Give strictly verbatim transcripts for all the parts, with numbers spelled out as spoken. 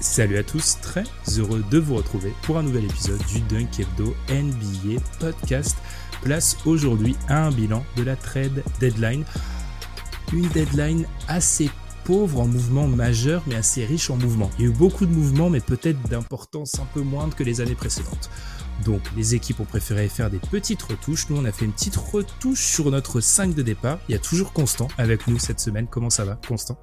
Salut à tous, très heureux de vous retrouver pour un nouvel épisode du Dunk Hebdo N B A Podcast. Place aujourd'hui à un bilan de la trade deadline. Une deadline assez pauvre en mouvements majeurs, mais assez riche en mouvements. Il y a eu beaucoup de mouvements, mais peut-être d'importance un peu moindre que les années précédentes. Donc les équipes ont préféré faire des petites retouches. Nous, on a fait une petite retouche sur notre cinq de départ. Il y a toujours Constant avec nous cette semaine. Comment ça va, Constant ?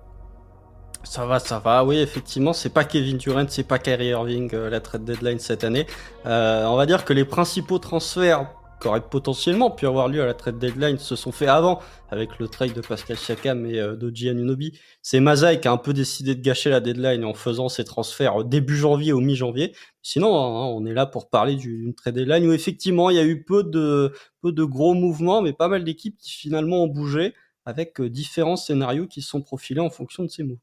Ça va, ça va. Oui, effectivement, c'est pas Kevin Durant, c'est pas Kyrie Irving, euh, la trade deadline cette année. Euh, on va dire que les principaux transferts qui auraient potentiellement pu avoir lieu à la trade deadline se sont faits avant, avec le trade de Pascal Siakam et euh, d'O G Anunoby. C'est Masai qui a un peu décidé de gâcher la deadline en faisant ses transferts début janvier ou mi-janvier. Sinon, hein, on est là pour parler d'une trade deadline où effectivement, il y a eu peu de, peu de gros mouvements, mais pas mal d'équipes qui finalement ont bougé avec euh, différents scénarios qui se sont profilés en fonction de ces mouvements.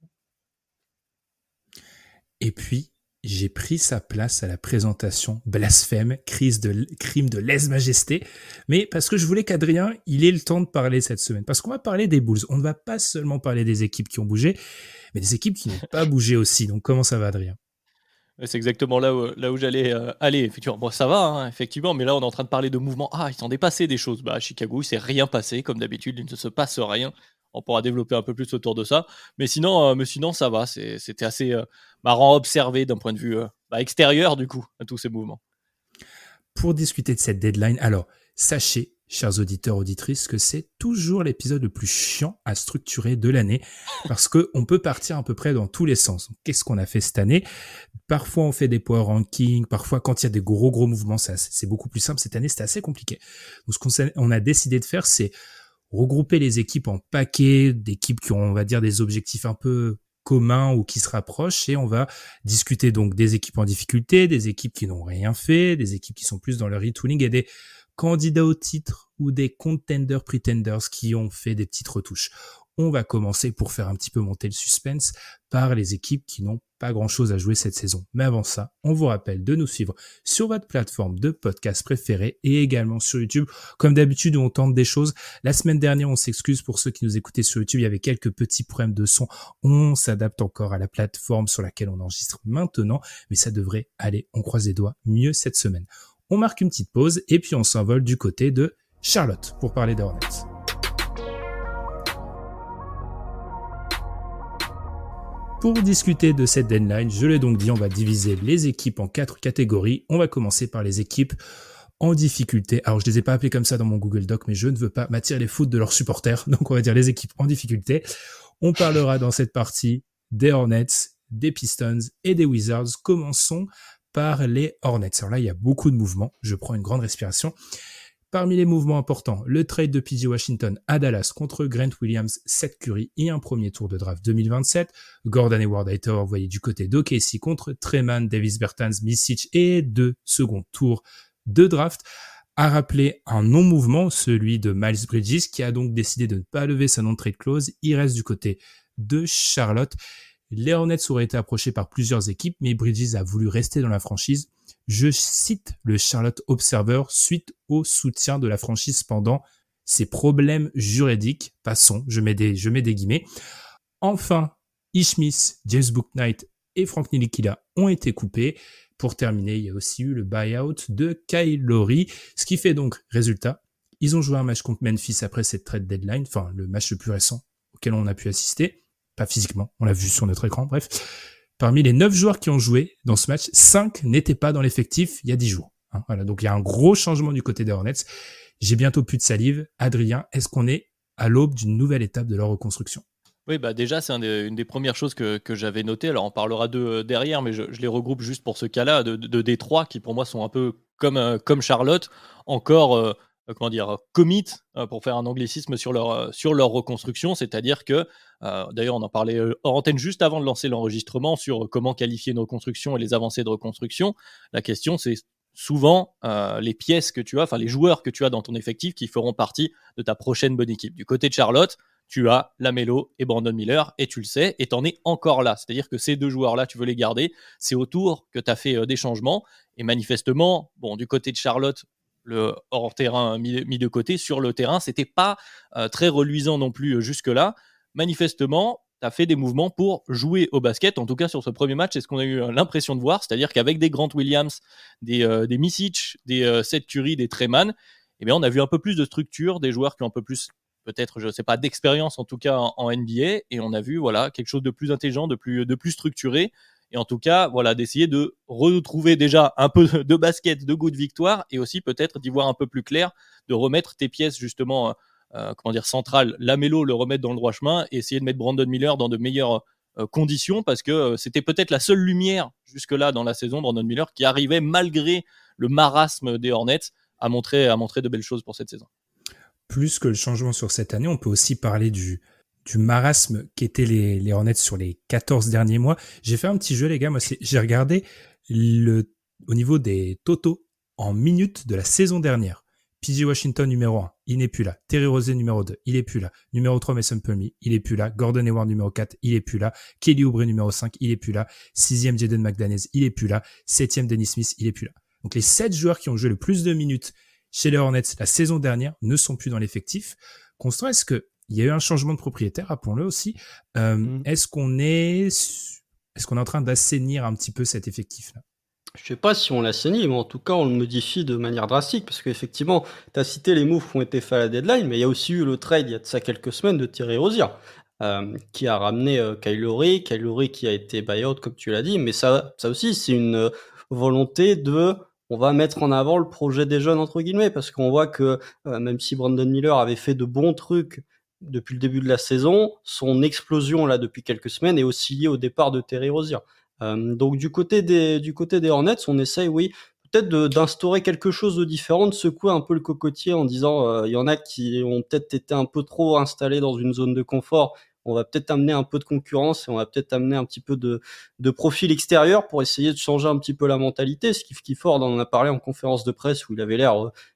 Et puis, j'ai pris sa place à la présentation blasphème, crise de, crime de lèse-majesté, mais parce que je voulais qu'Adrien, il ait le temps de parler cette semaine. Parce qu'on va parler des Bulls. On ne va pas seulement parler des équipes qui ont bougé, mais des équipes qui n'ont pas bougé aussi. Donc, comment ça va, Adrien ? C'est exactement là où, là où j'allais euh, aller. Effectivement, moi, ça va, hein, effectivement, mais là, on est en train de parler de mouvements. Ah, il s'en est passé des choses. Bah, à Chicago, il ne s'est rien passé. Comme d'habitude, il ne se passe rien. On pourra développer un peu plus autour de ça. Mais sinon, euh, mais sinon ça va. C'est, c'était assez euh, marrant à observer d'un point de vue euh, bah, extérieur, du coup, à tous ces mouvements. Pour discuter de cette deadline, alors, sachez, chers auditeurs, auditrices, que c'est toujours l'épisode le plus chiant à structurer de l'année parce qu'on peut partir à peu près dans tous les sens. Donc, qu'est-ce qu'on a fait cette année ? Parfois, on fait des power rankings. Parfois, quand il y a des gros, gros mouvements, c'est, assez, c'est beaucoup plus simple. Cette année, c'était assez compliqué. Donc, ce qu'on on a décidé de faire, c'est regrouper les équipes en paquets, d'équipes qui ont, on va dire, des objectifs un peu communs ou qui se rapprochent, et on va discuter donc des équipes en difficulté, des équipes qui n'ont rien fait, des équipes qui sont plus dans le retooling et des candidats au titre ou des contenders pretenders qui ont fait des petites retouches. On va commencer, pour faire un petit peu monter le suspense, par les équipes qui n'ont pas grand-chose à jouer cette saison. Mais avant ça, on vous rappelle de nous suivre sur votre plateforme de podcast préférée et également sur YouTube. Comme d'habitude, on tente des choses. La semaine dernière, on s'excuse pour ceux qui nous écoutaient sur YouTube. Il y avait quelques petits problèmes de son. On s'adapte encore à la plateforme sur laquelle on enregistre maintenant. Mais ça devrait aller, on croise les doigts, mieux cette semaine. On marque une petite pause et puis on s'envole du côté de Charlotte pour parler des Hornets. Pour discuter de cette deadline, je l'ai donc dit, on va diviser les équipes en quatre catégories. On va commencer par les équipes en difficulté. Alors, je les ai pas appelées comme ça dans mon Google Doc, mais je ne veux pas m'attirer les fautes de leurs supporters. Donc, on va dire les équipes en difficulté. On parlera dans cette partie des Hornets, des Pistons et des Wizards. Commençons par les Hornets. Alors là, il y a beaucoup de mouvements. Je prends une grande respiration. Parmi les mouvements importants, le trade de P G. Washington à Dallas contre Grant Williams, Seth Curry et un premier tour de draft deux mille vingt-sept. Gordon Hayward a été envoyé du côté d'O K C contre Treyman, Davis Bertans, Micić et deux seconds tours de draft. A rappeler un non-mouvement, celui de Miles Bridges, qui a donc décidé de ne pas lever sa non-trade clause. Il reste du côté de Charlotte. Les Hornets auraient été approchés par plusieurs équipes, mais Bridges a voulu rester dans la franchise. Je cite le Charlotte Observer suite au soutien de la franchise pendant ses problèmes juridiques. Passons, je mets des, je mets des guillemets. Enfin, Ish Smith, James Bouknight et Frank Nilikina ont été coupés. Pour terminer, il y a aussi eu le buyout de Kyle Lowry. Ce qui fait donc, résultat, ils ont joué un match contre Memphis après cette trade deadline, enfin le match le plus récent auquel on a pu assister. Pas physiquement, on l'a vu sur notre écran, bref. Parmi les neuf joueurs qui ont joué dans ce match, cinq n'étaient pas dans l'effectif il y a dix jours. Hein, voilà, donc il y a un gros changement du côté des Hornets. J'ai bientôt plus de salive. Adrien, est-ce qu'on est à l'aube d'une nouvelle étape de leur reconstruction. Oui, bah déjà, c'est un des, une des premières choses que, que j'avais notées. Alors, on parlera d'eux derrière, mais je, je les regroupe juste pour ce cas-là, de, de, de Détroit, qui pour moi sont un peu comme, euh, comme Charlotte, encore, euh, comment dire, commit, euh, pour faire un anglicisme, sur leur, euh, sur leur reconstruction. C'est-à-dire que, euh, d'ailleurs, on en parlait hors antenne juste avant de lancer l'enregistrement sur comment qualifier nos constructions et les avancées de reconstruction. La question, c'est souvent euh, les pièces que tu as, enfin les joueurs que tu as dans ton effectif qui feront partie de ta prochaine bonne équipe. Du côté de Charlotte, tu as Lamelo et Brandon Miller, et tu le sais, et t'en es encore là. C'est-à-dire que ces deux joueurs-là, tu veux les garder. C'est autour que tu as fait euh, des changements. Et manifestement, bon, du côté de Charlotte, le hors-terrain mis, mis de côté, sur le terrain, c'était pas euh, très reluisant non plus euh, jusque-là. Manifestement, tu as fait des mouvements pour jouer au basket. En tout cas, sur ce premier match, c'est ce qu'on a eu euh, l'impression de voir. C'est-à-dire qu'avec des Grant Williams, des, euh, des Micić, des euh, Seth Curry, des Treyman, eh bien, on a vu un peu plus de structure, des joueurs qui ont un peu plus... peut-être, je ne sais pas, d'expérience en tout cas en, en N B A, et on a vu voilà, quelque chose de plus intelligent, de plus, de plus structuré, et en tout cas voilà, d'essayer de retrouver déjà un peu de basket, de goût de victoire, et aussi peut-être d'y voir un peu plus clair, de remettre tes pièces justement euh, comment dire, centrales, Lamelo, le remettre dans le droit chemin, et essayer de mettre Brandon Miller dans de meilleures euh, conditions, parce que euh, c'était peut-être la seule lumière jusque-là dans la saison, Brandon Miller, qui arrivait malgré le marasme des Hornets à montrer, à montrer de belles choses pour cette saison. Plus que le changement sur cette année, on peut aussi parler du, du marasme qu'étaient les, les Hornets sur les quatorze derniers mois. J'ai fait un petit jeu, les gars. Moi, c'est, j'ai regardé le, au niveau des totaux en minutes de la saison dernière. P G. Washington, numéro un, il n'est plus là. Terry Rozier, numéro deux, il n'est plus là. Numéro trois, Mason Plumlee, il n'est plus là. Gordon Hayward, numéro quatre, il n'est plus là. Kelly Oubre, numéro cinq, il n'est plus là. sixième, Jaden McDaniels, il n'est plus là. septième, Dennis Smith, il n'est plus là. Donc, les sept joueurs qui ont joué le plus de minutes chez les Hornets la saison dernière ne sont plus dans l'effectif. Constant, est-ce qu'il y a eu un changement de propriétaire, rappelons-le aussi. Euh, mmh. Est-ce qu'on est, est-ce qu'on est en train d'assainir un petit peu cet effectif-là ? Je ne sais pas si on l'assainit, mais en tout cas, on le modifie de manière drastique, parce qu'effectivement, tu as cité les moves qui ont été faits à la deadline, mais il y a aussi eu le trade, il y a de ça quelques semaines, de Terry Rozier, euh, qui a ramené euh, Kyle Lowry, Kyle Lowry qui a été buyout, comme tu l'as dit, mais ça, ça aussi, c'est une euh, volonté de... on va mettre en avant le projet des jeunes, entre guillemets, parce qu'on voit que euh, même si Brandon Miller avait fait de bons trucs depuis le début de la saison, son explosion là depuis quelques semaines est aussi liée au départ de Terry Rozier. Euh, donc du côté des du côté des Hornets, on essaye, oui, peut-être de, d'instaurer quelque chose de différent, de secouer un peu le cocotier en disant euh, il y en a qui ont peut-être été un peu trop installés dans une zone de confort. On va peut-être amener un peu de concurrence et on va peut-être amener un petit peu de, de profil extérieur pour essayer de changer un petit peu la mentalité. Steve Clifford en a parlé en conférence de presse où il avait l'air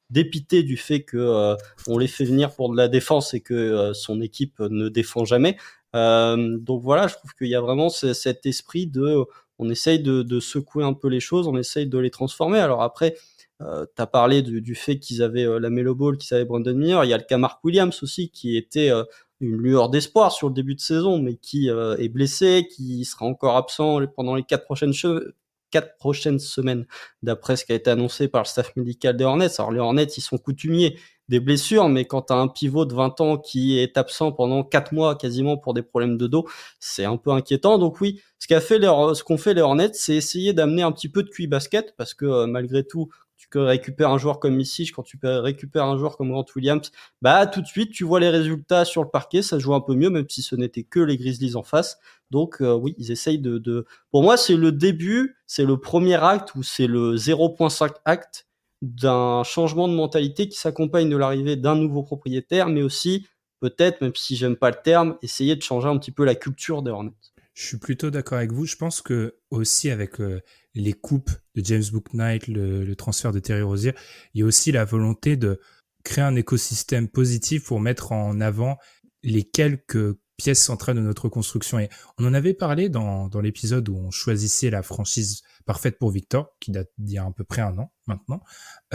dépité du fait que euh, on les fait venir pour de la défense et que euh, son équipe ne défend jamais. Euh, donc voilà, je trouve qu'il y a vraiment c- cet esprit de, on essaye de, de secouer un peu les choses, on essaye de les transformer. Alors après, euh, t'as parlé du, du fait qu'ils avaient euh, la Melo Ball, qu'ils avaient Brandon Miller. Il y a le cas Mark Williams aussi qui était euh, une lueur d'espoir sur le début de saison, mais qui euh, est blessé, qui sera encore absent pendant les quatre prochaines, che- quatre prochaines semaines, d'après ce qui a été annoncé par le staff médical des Hornets. Alors les Hornets, ils sont coutumiers des blessures, mais quand tu as un pivot de vingt ans qui est absent pendant quatre mois quasiment pour des problèmes de dos, c'est un peu inquiétant. Donc oui, ce, qu'a fait les, ce qu'ont fait les Hornets, c'est essayer d'amener un petit peu de cuit basket, parce que euh, malgré tout, que récupères un joueur comme Micić, quand tu récupères un joueur comme Grant Williams, bah tout de suite tu vois les résultats sur le parquet, ça joue un peu mieux, même si ce n'était que les Grizzlies en face. Donc euh, oui, ils essayent de, de... Pour moi, c'est le début, c'est le premier acte ou c'est le zéro virgule cinq acte d'un changement de mentalité qui s'accompagne de l'arrivée d'un nouveau propriétaire, mais aussi peut-être, même si j'aime pas le terme, essayer de changer un petit peu la culture des Hornets. Je suis plutôt d'accord avec vous. Je pense que aussi avec euh, les coupes de James Bouknight, le, le transfert de Terry Rozier, il y a aussi la volonté de créer un écosystème positif pour mettre en avant les quelques pièces centrales de notre reconstruction. Et on en avait parlé dans, dans l'épisode où on choisissait la franchise parfaite pour Victor, qui date d'il y a à peu près un an maintenant.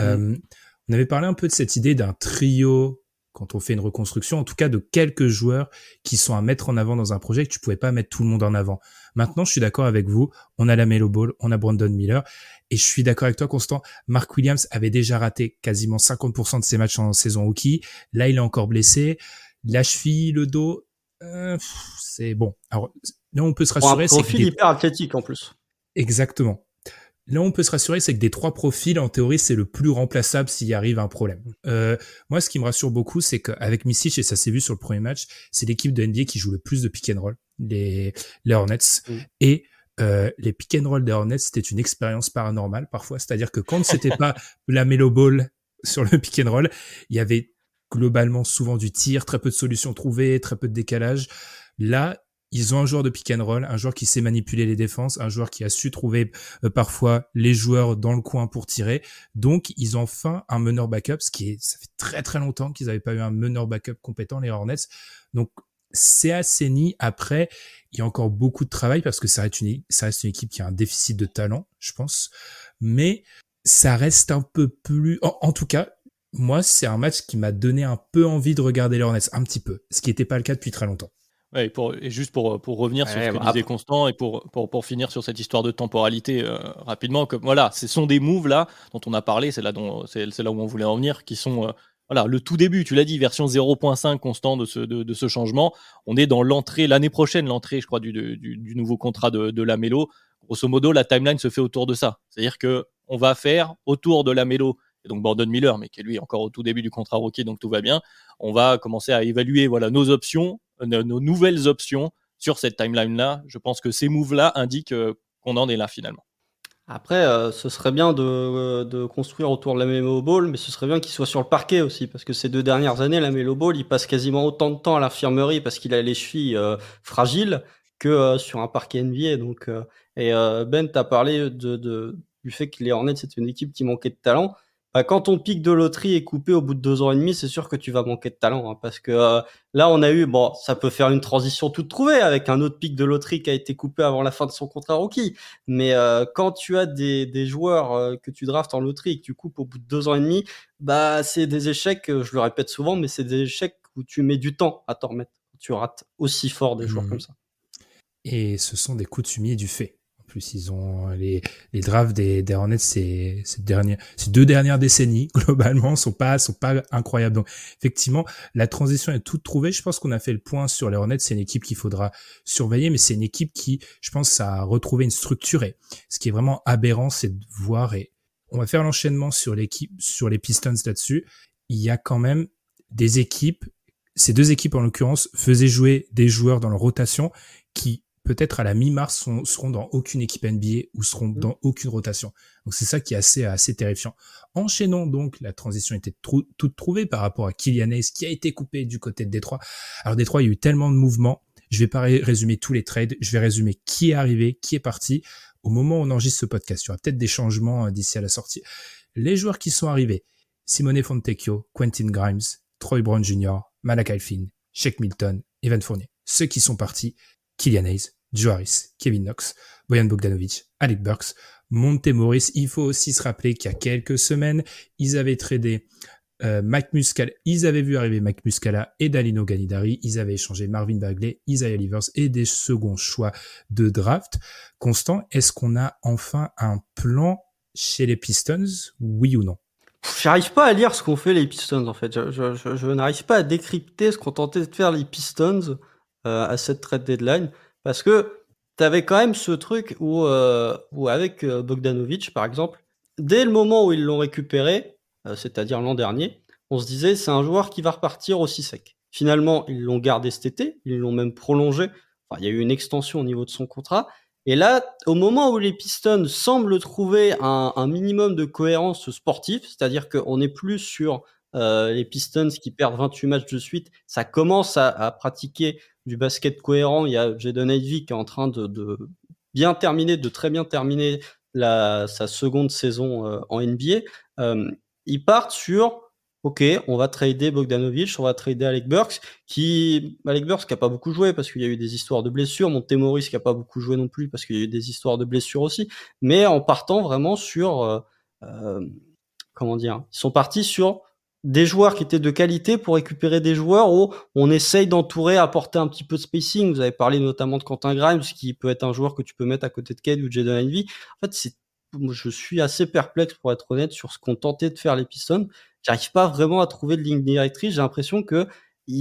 Mmh. Euh, on avait parlé un peu de cette idée d'un trio quand on fait une reconstruction, en tout cas de quelques joueurs qui sont à mettre en avant dans un projet, que tu pouvais pas mettre tout le monde en avant. Maintenant, je suis d'accord avec vous, on a la Melo Ball, on a Brandon Miller, et je suis d'accord avec toi, Constant, Mark Williams avait déjà raté quasiment cinquante pour cent de ses matchs en saison rookie, là, il est encore blessé, la cheville, le dos, euh, pff, c'est bon. Alors, là, on peut se rassurer. Bon, un profil c'est des... hyper athlétique, en plus. Exactement. Là où on peut se rassurer, c'est que des trois profils, en théorie, c'est le plus remplaçable s'il arrive un problème. Euh, moi, ce qui me rassure beaucoup, c'est qu'avec Micić, et ça s'est vu sur le premier match, c'est l'équipe de N B A qui joue le plus de pick and roll, les, les Hornets. Mmh. Et euh, les pick and roll des Hornets, c'était une expérience paranormale parfois. C'est-à-dire que quand c'était pas la Melo Ball sur le pick and roll, il y avait globalement souvent du tir, très peu de solutions trouvées, très peu de décalage. Là, ils ont un joueur de pick and roll, un joueur qui sait manipuler les défenses, un joueur qui a su trouver euh, parfois les joueurs dans le coin pour tirer. Donc, ils ont enfin un meneur backup, ce qui est, ça fait très très longtemps qu'ils n'avaient pas eu un meneur backup compétent, les Hornets. Donc, c'est assaini. Après, il y a encore beaucoup de travail parce que ça reste une, ça reste une équipe qui a un déficit de talent, je pense. Mais ça reste un peu plus... En, en tout cas, moi, c'est un match qui m'a donné un peu envie de regarder les Hornets, un petit peu, ce qui n'était pas le cas depuis très longtemps. Ouais, et, pour, et juste pour, pour revenir ouais, sur ce que bah, disait Constant et pour, pour, pour finir sur cette histoire de temporalité euh, rapidement, comme, voilà, ce sont des moves là dont on a parlé, c'est là, dont, c'est, c'est là où on voulait en venir, qui sont euh, voilà, le tout début, tu l'as dit, version zéro point cinq Constant de ce, de, de ce changement. On est dans l'entrée, l'année prochaine, l'entrée je crois du, du, du nouveau contrat de, de Lamelo. Grosso modo, la timeline se fait autour de ça. C'est-à-dire qu'on va faire autour de Lamelo, et donc Brandon Miller, mais qui est lui encore au tout début du contrat rookie, donc tout va bien. On va commencer à évaluer voilà, nos options, nos nouvelles options sur cette timeline-là. Je pense que ces moves-là indiquent qu'on en est là, finalement. Après, euh, ce serait bien de, de construire autour de la Melo Ball, mais ce serait bien qu'il soit sur le parquet aussi, parce que ces deux dernières années, la Melo Ball, il passe quasiment autant de temps à l'infirmerie parce qu'il a les chevilles euh, fragiles que euh, sur un parquet N B A. Donc, euh, et euh, Ben, t'as parlé de, de, du fait que les Hornets, c'était une équipe qui manquait de talent. Bah, quand ton pic de loterie est coupé au bout de deux ans et demi, c'est sûr que tu vas manquer de talent, hein, parce que euh, là, on a eu, bon, ça peut faire une transition toute trouvée avec un autre pic de loterie qui a été coupé avant la fin de son contrat rookie. Mais euh, quand tu as des, des joueurs euh, que tu draftes en loterie et que tu coupes au bout de deux ans et demi, bah, c'est des échecs, euh, je le répète souvent, mais c'est des échecs où tu mets du temps à t'en remettre. Tu rates aussi fort des joueurs mmh. comme ça. Et ce sont des coutumiers du fait. Plus ils ont les les drafts des des Hornets ces ces dernières ces deux dernières décennies globalement sont pas sont pas incroyables. Donc effectivement, la transition est toute trouvée. Je pense qu'on a fait le point sur les Hornets. C'est une équipe qu'il faudra surveiller, mais c'est une équipe qui, je pense, a retrouvé une structure. Et ce qui est vraiment aberrant, c'est de voir, et on va faire l'enchaînement sur l'équipe sur les Pistons là-dessus. Il y a quand même des équipes, ces deux équipes en l'occurrence, faisaient jouer des joueurs dans leur rotation qui peut-être à la mi-mars sont, seront dans aucune équipe N B A ou seront dans aucune rotation. Donc c'est ça qui est assez, assez terrifiant. Enchaînant donc, la transition était trou- toute trouvée par rapport à Kylian Hayes qui a été coupé du côté de Détroit. Alors Détroit, il y a eu tellement de mouvements. Je vais pas ré- résumer tous les trades. Je vais résumer qui est arrivé, qui est parti. Au moment où on enregistre ce podcast, il y aura peut-être des changements d'ici à la sortie. Les joueurs qui sont arrivés, Simone Fontecchio, Quentin Grimes, Troy Brown junior, Malachi Flynn, Shake Milton, Evan Fournier. Ceux qui sont partis, Kylian Hayes, Joe Harris, Kevin Knox, Bojan Bogdanović, Alec Burks, Monte Morris. Il faut aussi se rappeler qu'il y a quelques semaines, ils avaient tradé euh, Mike Muscala, ils avaient vu arriver Mike Muscala et Danilo Gallinari, ils avaient échangé Marvin Bagley, Isaiah Livers et des seconds choix de draft. Constant, est-ce qu'on a enfin un plan chez les Pistons, oui ou non? J'arrive pas à lire ce qu'ont fait les Pistons en fait, je, je, je, je n'arrive pas à décrypter ce qu'ont tenté de faire les Pistons euh, à cette trade deadline. Parce que t'avais quand même ce truc où, euh, où avec euh, Bogdanović, par exemple, dès le moment où ils l'ont récupéré, euh, c'est-à-dire l'an dernier, on se disait c'est un joueur qui va repartir aussi sec. Finalement, ils l'ont gardé cet été, ils l'ont même prolongé. Enfin, il y a eu une extension au niveau de son contrat. Et là, au moment où les Pistons semblent trouver un, un minimum de cohérence sportive, c'est-à-dire qu'on n'est plus sur euh, les Pistons qui perdent vingt-huit matchs de suite, ça commence à, à pratiquer du basket cohérent. Il y a Jaden Ivey qui est en train de, de bien terminer, de très bien terminer la, sa seconde saison euh, en N B A. Euh, ils partent sur, ok, on va trader Bogdanović, on va trader Alec Burks, qui Alec Burks qui n'a pas beaucoup joué parce qu'il y a eu des histoires de blessures, Monte Morris qui n'a pas beaucoup joué non plus parce qu'il y a eu des histoires de blessures aussi, mais en partant vraiment sur, euh, euh, comment dire, ils sont partis sur des joueurs qui étaient de qualité pour récupérer des joueurs où on essaye d'entourer, apporter un petit peu de spacing. Vous avez parlé notamment de Quentin Grimes, qui peut être un joueur que tu peux mettre à côté de Cade ou Jaden Ivey. En fait, c'est, je suis assez perplexe pour être honnête sur ce qu'ont tenté de faire les Pistons. J'arrive pas vraiment à trouver de ligne directrice. J'ai l'impression que il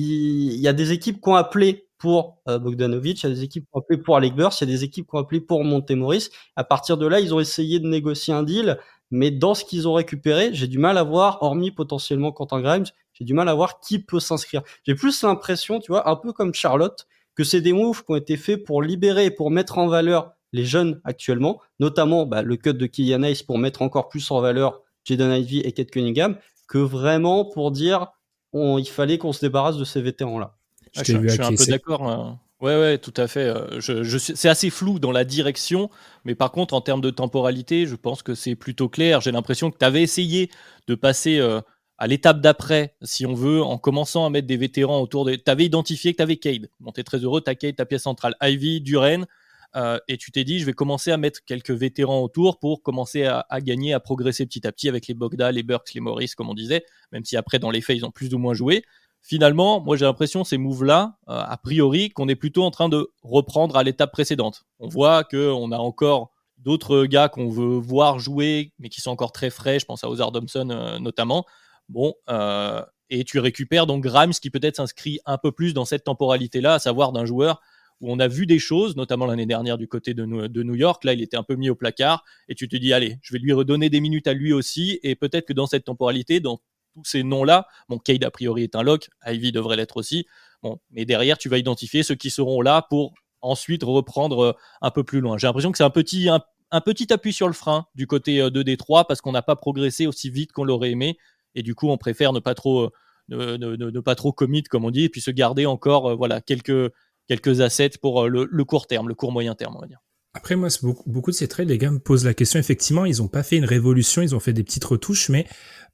y... y a des équipes qui ont appelé pour euh, Bogdanović, il y a des équipes qui ont appelé pour Alec Burks, il y a des équipes qui ont appelé pour Monte Morris. À partir de là, ils ont essayé de négocier un deal, mais dans ce qu'ils ont récupéré, j'ai du mal à voir, hormis potentiellement Quentin Grimes, j'ai du mal à voir qui peut s'inscrire. J'ai plus l'impression, tu vois, un peu comme Charlotte, que c'est des moves qui ont été faits pour libérer et pour mettre en valeur les jeunes actuellement, notamment bah, le cut de Kylian Hayes pour mettre encore plus en valeur Jaden Ivey et Cade Cunningham, que vraiment pour dire on, il fallait qu'on se débarrasse de ces vétérans-là. Je, ah, je, je suis un peu d'accord. Hein. Ouais, ouais, tout à fait. Je, je, c'est assez flou dans la direction, mais par contre, en termes de temporalité, je pense que c'est plutôt clair. J'ai l'impression que tu avais essayé de passer euh, à l'étape d'après, si on veut, en commençant à mettre des vétérans autour des... Tu avais identifié que tu avais Cade. Bon, tu es très heureux, tu as Cade, ta pièce centrale, Ivy, Duren, euh, et tu t'es dit, je vais commencer à mettre quelques vétérans autour pour commencer à, à gagner, à progresser petit à petit avec les Bogda, les Burks, les Morris, comme on disait, même si après, dans les faits, ils ont plus ou moins joué. Finalement, moi j'ai l'impression ces moves-là, euh, a priori, qu'on est plutôt en train de reprendre à l'étape précédente. On voit qu'on a encore d'autres gars qu'on veut voir jouer, mais qui sont encore très frais, je pense à Ozar Thompson euh, notamment. Bon, euh, et tu récupères donc Grimes qui peut-être s'inscrit un peu plus dans cette temporalité-là, à savoir d'un joueur où on a vu des choses, notamment l'année dernière du côté de, de New York, là il était un peu mis au placard, et tu te dis allez, je vais lui redonner des minutes à lui aussi, et peut-être que dans cette temporalité, dans tous ces noms-là, bon, Cade a priori est un lock, Ivy devrait l'être aussi, bon, mais derrière tu vas identifier ceux qui seront là pour ensuite reprendre un peu plus loin. J'ai l'impression que c'est un petit, un, un petit appui sur le frein du côté de Détroit parce qu'on n'a pas progressé aussi vite qu'on l'aurait aimé et du coup on préfère ne pas trop, ne, ne, ne, ne pas trop commit comme on dit et puis se garder encore euh, voilà, quelques, quelques assets pour euh, le, le court terme, le court moyen terme on va dire. Après, moi, beaucoup, beaucoup de ces trades, les gars me posent la question, effectivement, ils n'ont pas fait une révolution, ils ont fait des petites retouches, mais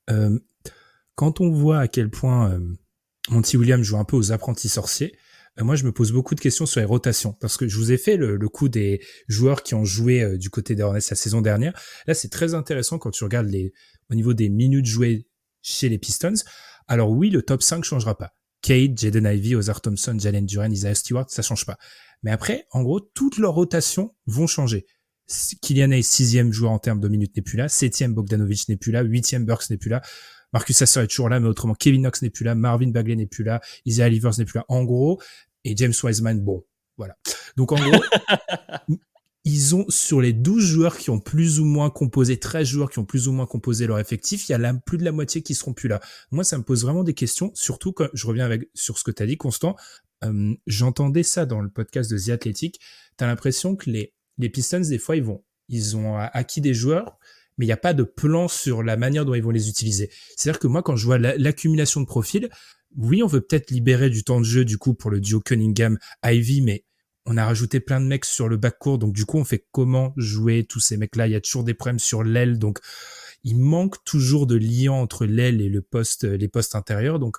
euh... quand on voit à quel point euh, Monty Williams joue un peu aux apprentis sorciers, euh, moi je me pose beaucoup de questions sur les rotations parce que je vous ai fait le, le coup des joueurs qui ont joué euh, du côté des Hornets la saison dernière. Là, c'est très intéressant quand tu regardes les au niveau des minutes jouées chez les Pistons. Alors oui, le top cinq changera pas. Cade, Jaden Ivey, Ozar Thompson, Jalen Duren, Isaiah Stewart, ça change pas. Mais après, en gros, toutes leurs rotations vont changer. Kylian Hayes, sixième joueur en termes de minutes, n'est plus là. Septième, Bogdanović n'est plus là. Huitième, Burks n'est plus là. Marcus Sasser est toujours là, mais autrement, Kevin Knox n'est plus là, Marvin Bagley n'est plus là, Isaiah Livers n'est plus là, en gros, et James Wiseman, bon, voilà. Donc, en gros, ils ont, sur les douze joueurs qui ont plus ou moins composé, treize joueurs qui ont plus ou moins composé leur effectif, il y a la, plus de la moitié qui seront plus là. Moi, ça me pose vraiment des questions, surtout quand je reviens avec, sur ce que t'as dit, Constant, euh, j'entendais ça dans le podcast de The Athletic, t'as l'impression que les, les Pistons, des fois, ils vont, ils ont acquis des joueurs, mais il n'y a pas de plan sur la manière dont ils vont les utiliser. C'est-à-dire que moi, quand je vois l'accumulation de profils, oui, on veut peut-être libérer du temps de jeu, du coup, pour le duo Cunningham-Ivy, mais on a rajouté plein de mecs sur le backcourt, donc du coup, on fait comment jouer tous ces mecs-là? Il y a toujours des problèmes sur l'aile, donc il manque toujours de lien entre l'aile et le poste, les postes intérieurs, donc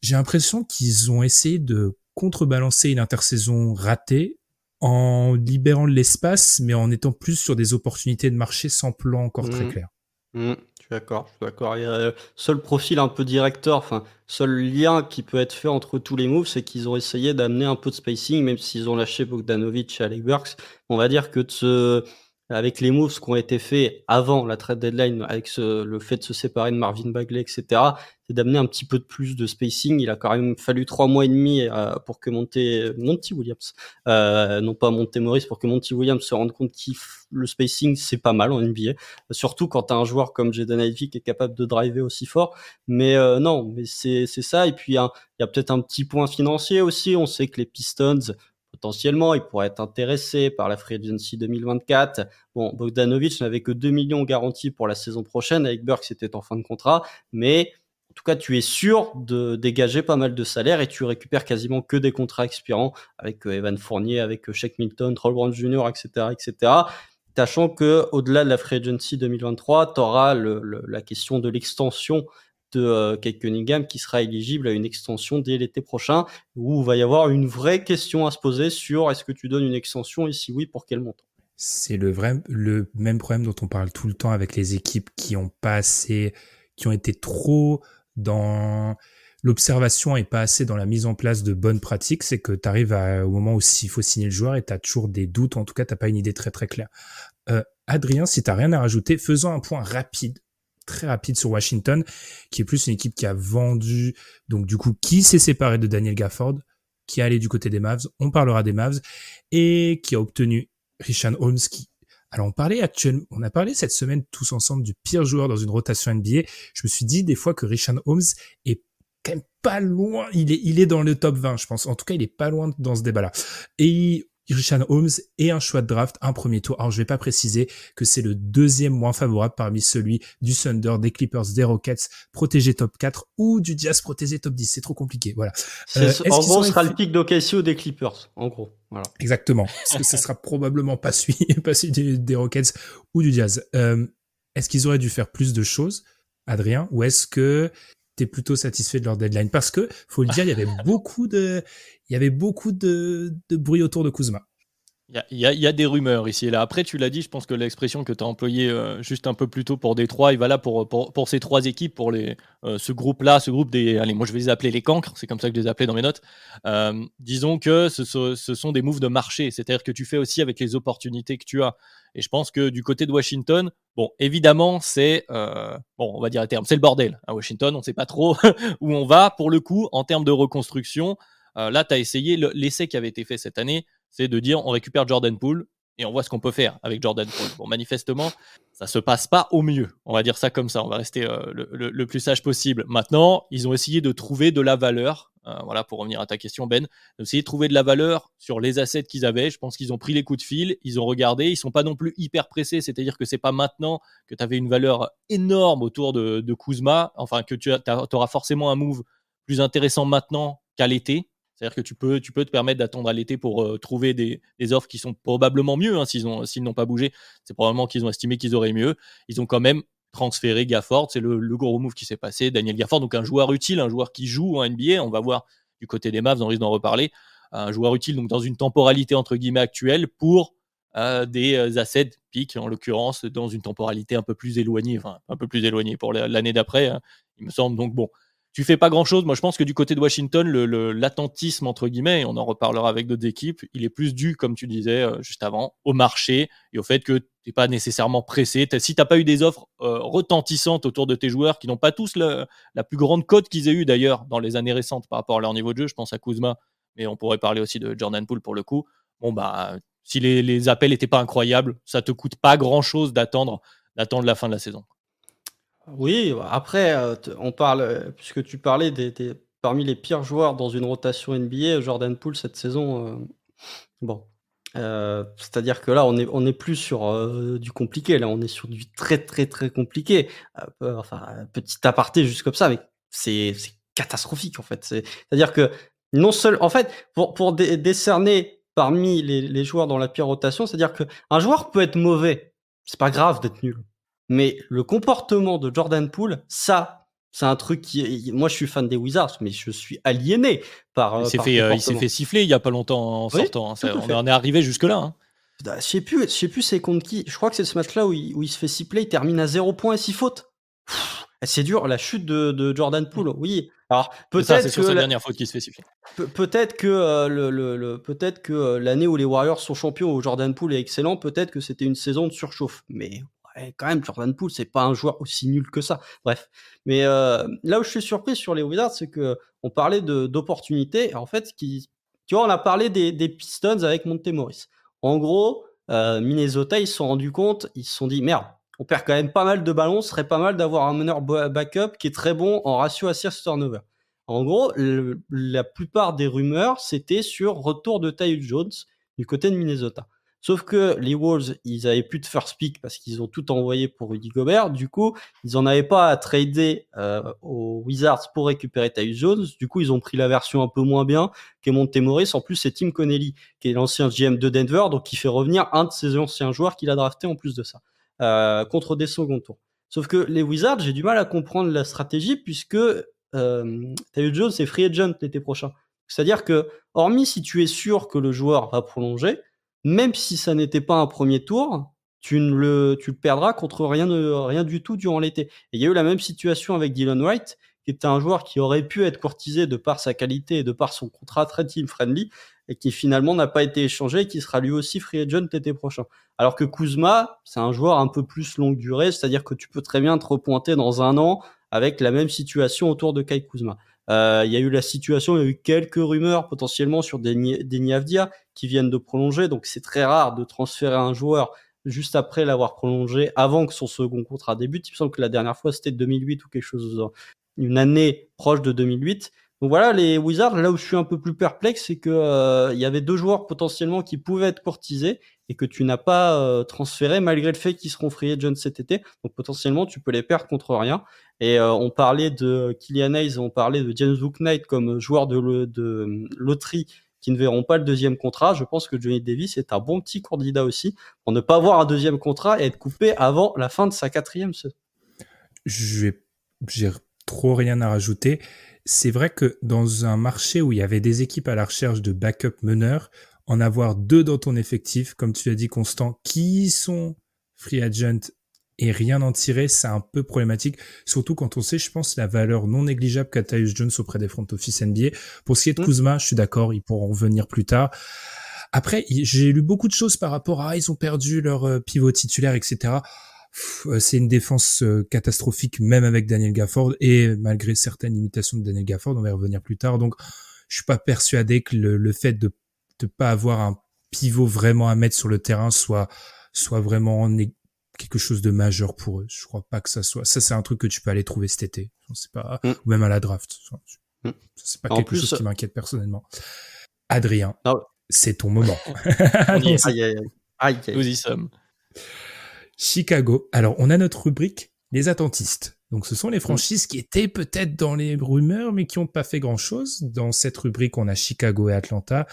j'ai l'impression qu'ils ont essayé de contrebalancer une intersaison ratée, en libérant de l'espace, mais en étant plus sur des opportunités de marché sans plan encore mmh. très clair. Mmh. Je suis d'accord, je suis d'accord. Il y a seul profil un peu directeur, enfin, seul lien qui peut être fait entre tous les moves, c'est qu'ils ont essayé d'amener un peu de spacing, même s'ils ont lâché Bogdanović et Alec Burks. On va dire que de ce... avec les moves qui ont été faits avant la trade deadline, avec ce, le fait de se séparer de Marvin Bagley, et cetera, c'est d'amener un petit peu de plus de spacing. Il a quand même fallu trois mois et demi euh, pour que Monte, Monty Williams, euh, non pas Monte Morris, pour que Monty Williams se rende compte que le spacing, c'est pas mal en N B A. Surtout quand t'as un joueur comme Jaden Ivey qui est capable de driver aussi fort. Mais euh, non, mais c'est, c'est ça. Et puis, il y a, y a peut-être un petit point financier aussi. On sait que les Pistons, potentiellement, il pourrait être intéressé par la Free Agency deux mille vingt-quatre. Bon, Bogdanović n'avait que deux millions garantis pour la saison prochaine. Avec Burks, c'était en fin de contrat. Mais en tout cas, tu es sûr de dégager pas mal de salaire et tu récupères quasiment que des contrats expirants avec Evan Fournier, avec Shake Milton, Troy Brown junior, et cetera, et cetera. Sachant qu'au-delà de la Free Agency deux mille vingt-trois, tu auras le, le, la question de l'extension de euh, Cade Cunningham qui sera éligible à une extension dès l'été prochain où il va y avoir une vraie question à se poser sur est-ce que tu donnes une extension et si oui, pour quel montant? C'est le, vrai, le même problème dont on parle tout le temps avec les équipes qui ont, pas assez, qui ont été trop dans l'observation et pas assez dans la mise en place de bonnes pratiques, c'est que tu arrives au moment où il faut signer le joueur et tu as toujours des doutes, en tout cas tu n'as pas une idée très très claire. Euh, Adrien, si tu n'as rien à rajouter, faisons un point rapide très rapide sur Washington, qui est plus une équipe qui a vendu, donc du coup, qui s'est séparé de Daniel Gafford, qui est allé du côté des Mavs. On parlera des Mavs et qui a obtenu Richaun Holmes qui... Alors, on parlait actuellement, on a parlé cette semaine tous ensemble du pire joueur dans une rotation N B A. Je me suis dit des fois que Richaun Holmes est quand même pas loin. Il est, il est dans le top vingt, je pense. En tout cas, il est pas loin dans ce débat-là. Et il... Richaun Holmes et un choix de draft, un premier tour. Alors, je vais pas préciser que c'est le deuxième moins favorable parmi celui du Thunder, des Clippers, des Rockets, protégé top quatre ou du Jazz protégé top dix. C'est trop compliqué. Voilà. Euh, ce... En gros, ce sera le pick d'O K C ou des Clippers. En gros. Voilà. Exactement. Parce que ce sera probablement pas celui, pas celui des, des Rockets ou du Jazz. Euh, est-ce qu'ils auraient dû faire plus de choses, Adrien, ou est-ce que t'es plutôt satisfait de leur deadline? Parce que, faut le dire, il y avait beaucoup de, il y avait beaucoup de, de bruit autour de Kuzma. Il y a, il y a des rumeurs ici et là. Après, tu l'as dit, je pense que l'expression que tu as employée euh, juste un peu plus tôt pour Détroit, il va là pour, pour, pour ces trois équipes, pour les, euh, ce groupe-là, ce groupe des... Allez, moi, je vais les appeler les cancres, c'est comme ça que je les appelais dans mes notes. Euh, disons que ce, ce, ce sont des moves de marché, c'est-à-dire que tu fais aussi avec les opportunités que tu as. Et je pense que du côté de Washington, bon, évidemment, c'est... Euh, bon, on va dire à terme, c'est le bordel. À Washington, on ne sait pas trop où on va. Pour le coup, en termes de reconstruction, euh, là, tu as essayé le, l'essai qui avait été fait cette année, c'est de dire on récupère Jordan Poole et on voit ce qu'on peut faire avec Jordan Poole. Bon, manifestement, ça se passe pas au mieux. On va dire ça comme ça. On va rester euh, le, le, le plus sage possible. Maintenant, ils ont essayé de trouver de la valeur. Euh, voilà, pour revenir à ta question, Ben, ils ont essayé de trouver de la valeur sur les assets qu'ils avaient. Je pense qu'ils ont pris les coups de fil. Ils ont regardé. Ils sont pas non plus hyper pressés. C'est-à-dire que c'est pas maintenant que tu avais une valeur énorme autour de, de Kuzma. Enfin, que tu auras forcément un move plus intéressant maintenant qu'à l'été. C'est-à-dire que tu peux, tu peux te permettre d'attendre à l'été pour euh, trouver des, des offres qui sont probablement mieux. Hein, s'ils ont, s'ils n'ont pas bougé, c'est probablement qu'ils ont estimé qu'ils auraient mieux. Ils ont quand même transféré Gafford. C'est le, le gros move qui s'est passé. Daniel Gafford, donc un joueur utile, un joueur qui joue en N B A. On va voir du côté des Mavs, on risque d'en reparler. Un joueur utile donc dans une temporalité entre guillemets actuelle pour euh, des assets pics, en l'occurrence dans une temporalité un peu plus éloignée, enfin un peu plus éloignée pour l'année d'après, hein, il me semble. Donc bon. Tu fais pas grand-chose. Moi, je pense que du côté de Washington, le, le, l'attentisme, entre guillemets, et on en reparlera avec d'autres équipes, il est plus dû, comme tu disais euh, juste avant, au marché et au fait que tu n'es pas nécessairement pressé. T'as, si tu n'as pas eu des offres euh, retentissantes autour de tes joueurs, qui n'ont pas tous le, la plus grande cote qu'ils aient eue, d'ailleurs, dans les années récentes par rapport à leur niveau de jeu, je pense à Kuzma, mais on pourrait parler aussi de Jordan Poole pour le coup. Bon, bah, si les, les appels n'étaient pas incroyables, ça ne te coûte pas grand-chose d'attendre, d'attendre la fin de la saison. Oui, après, on parle, puisque tu parlais des, des, parmi les pires joueurs dans une rotation N B A, Jordan Poole cette saison, euh, bon, euh, c'est-à-dire que là, on est, on est plus sur euh, du compliqué, là, on est sur du très, très, très compliqué. Euh, enfin, petit aparté juste comme ça, mais c'est, c'est catastrophique en fait. C'est, c'est-à-dire que non seul, en fait, pour, pour dé- décerner parmi les, les joueurs dans la pire rotation, c'est-à-dire que un joueur peut être mauvais, c'est pas grave d'être nul. Mais le comportement de Jordan Poole, ça, c'est un truc qui... Moi, je suis fan des Wizards, mais je suis aliéné par... Il s'est, par fait, euh, il s'est fait siffler il n'y a pas longtemps en oui, sortant. Hein. Ça, on en est arrivé jusque-là. Hein. Je ne sais plus, je sais plus c'est contre qui. Je crois que c'est ce match-là où il, où il se fait siffler, il termine à zéro point et six fautes. Pff, c'est dur, la chute de, de Jordan Poole, oui. Alors, peut-être ça, c'est sur que... C'est la dernière faute qui se fait siffler. Pe- peut-être que, euh, le, le, le, peut-être que euh, l'année où les Warriors sont champions, où Jordan Poole est excellent, peut-être que c'était une saison de surchauffe. Mais... Et quand même, Jordan Poole, c'est pas un joueur aussi nul que ça. Bref. Mais euh, là où je suis surpris sur les Wizards, c'est qu'on parlait de, d'opportunités. En fait, qui, tu vois, on a parlé des, des Pistons avec Monte Morris. En gros, euh, Minnesota, ils se sont rendus compte, ils se sont dit, merde, on perd quand même pas mal de ballons, ce serait pas mal d'avoir un meneur backup qui est très bon en ratio assist-turnover. En gros, le, la plupart des rumeurs, c'était sur retour de Tyus Jones du côté de Minnesota. Sauf que les Wolves, ils avaient plus de first pick parce qu'ils ont tout envoyé pour Rudy Gobert. Du coup, ils n'en avaient pas à trader euh, aux Wizards pour récupérer Tyus Jones. Du coup, ils ont pris la version un peu moins bien qu'est Monte Morris. En plus, c'est Tim Connelly, qui est l'ancien G M de Denver, donc qui fait revenir un de ses anciens joueurs qu'il a drafté en plus de ça, euh, contre des secondes tours. Sauf que les Wizards, j'ai du mal à comprendre la stratégie puisque euh, Tyus Jones est free agent l'été prochain. C'est-à-dire que, hormis si tu es sûr que le joueur va prolonger, même si ça n'était pas un premier tour, tu ne le, tu le perdras contre rien, rien du tout durant l'été. Et il y a eu la même situation avec Dylan White, qui était un joueur qui aurait pu être courtisé de par sa qualité et de par son contrat très team-friendly, et qui finalement n'a pas été échangé et qui sera lui aussi free agent l'été prochain. Alors que Kuzma, c'est un joueur un peu plus longue durée, c'est-à-dire que tu peux très bien te repointer dans un an avec la même situation autour de Kyle Kuzma. Euh, il y a eu la situation, il y a eu quelques rumeurs potentiellement sur Deni Avdija qui viennent de prolonger, donc c'est très rare de transférer un joueur juste après l'avoir prolongé, avant que son second contrat débute. Il me semble que la dernière fois c'était deux mille huit ou quelque chose, une année proche de deux mille huit. Donc voilà, les Wizards, là où je suis un peu plus perplexe, c'est que euh, il y avait deux joueurs potentiellement qui pouvaient être courtisés et que tu n'as pas euh, transféré malgré le fait qu'ils seront free agent cet été. Donc potentiellement, tu peux les perdre contre rien. Et euh, on parlait de Kylian Hayes, on parlait de James Bouknight comme joueurs de, le, de loterie qui ne verront pas le deuxième contrat. Je pense que Johnny Davis est un bon petit candidat aussi pour ne pas avoir un deuxième contrat et être coupé avant la fin de sa quatrième saison. J'ai, j'ai trop rien à rajouter. C'est vrai que dans un marché où il y avait des équipes à la recherche de backup meneurs, en avoir deux dans ton effectif, comme tu l'as dit Constant, qui sont free agent et rien n'en tirer, c'est un peu problématique. Surtout quand on sait, je pense, la valeur non négligeable qu'a Tyus Jones auprès des front office N B A. Pour ce qui est de Kuzma, je suis d'accord, ils pourront revenir plus tard. Après, j'ai lu beaucoup de choses par rapport à ah, ils ont perdu leur pivot titulaire, et cetera. C'est une défense catastrophique, même avec Daniel Gafford, et malgré certaines limitations de Daniel Gafford, on va y revenir plus tard. Donc, je suis pas persuadé que le, le fait de de pas avoir un pivot vraiment à mettre sur le terrain soit soit vraiment quelque chose de majeur pour eux. Je crois pas que ça soit. Ça, c'est un truc que tu peux aller trouver cet été. Je sais pas, mm. ou même à la draft. Enfin, mm. C'est pas en quelque plus, chose qui m'inquiète personnellement. Adrien, non. C'est ton moment. Aïe, aïe, aïe. Nous y sommes. Chicago. Alors, on a notre rubrique les attentistes. Donc, ce sont les franchises qui étaient peut-être dans les rumeurs, mais qui n'ont pas fait grand-chose. Dans cette rubrique, on a Chicago et Atlanta.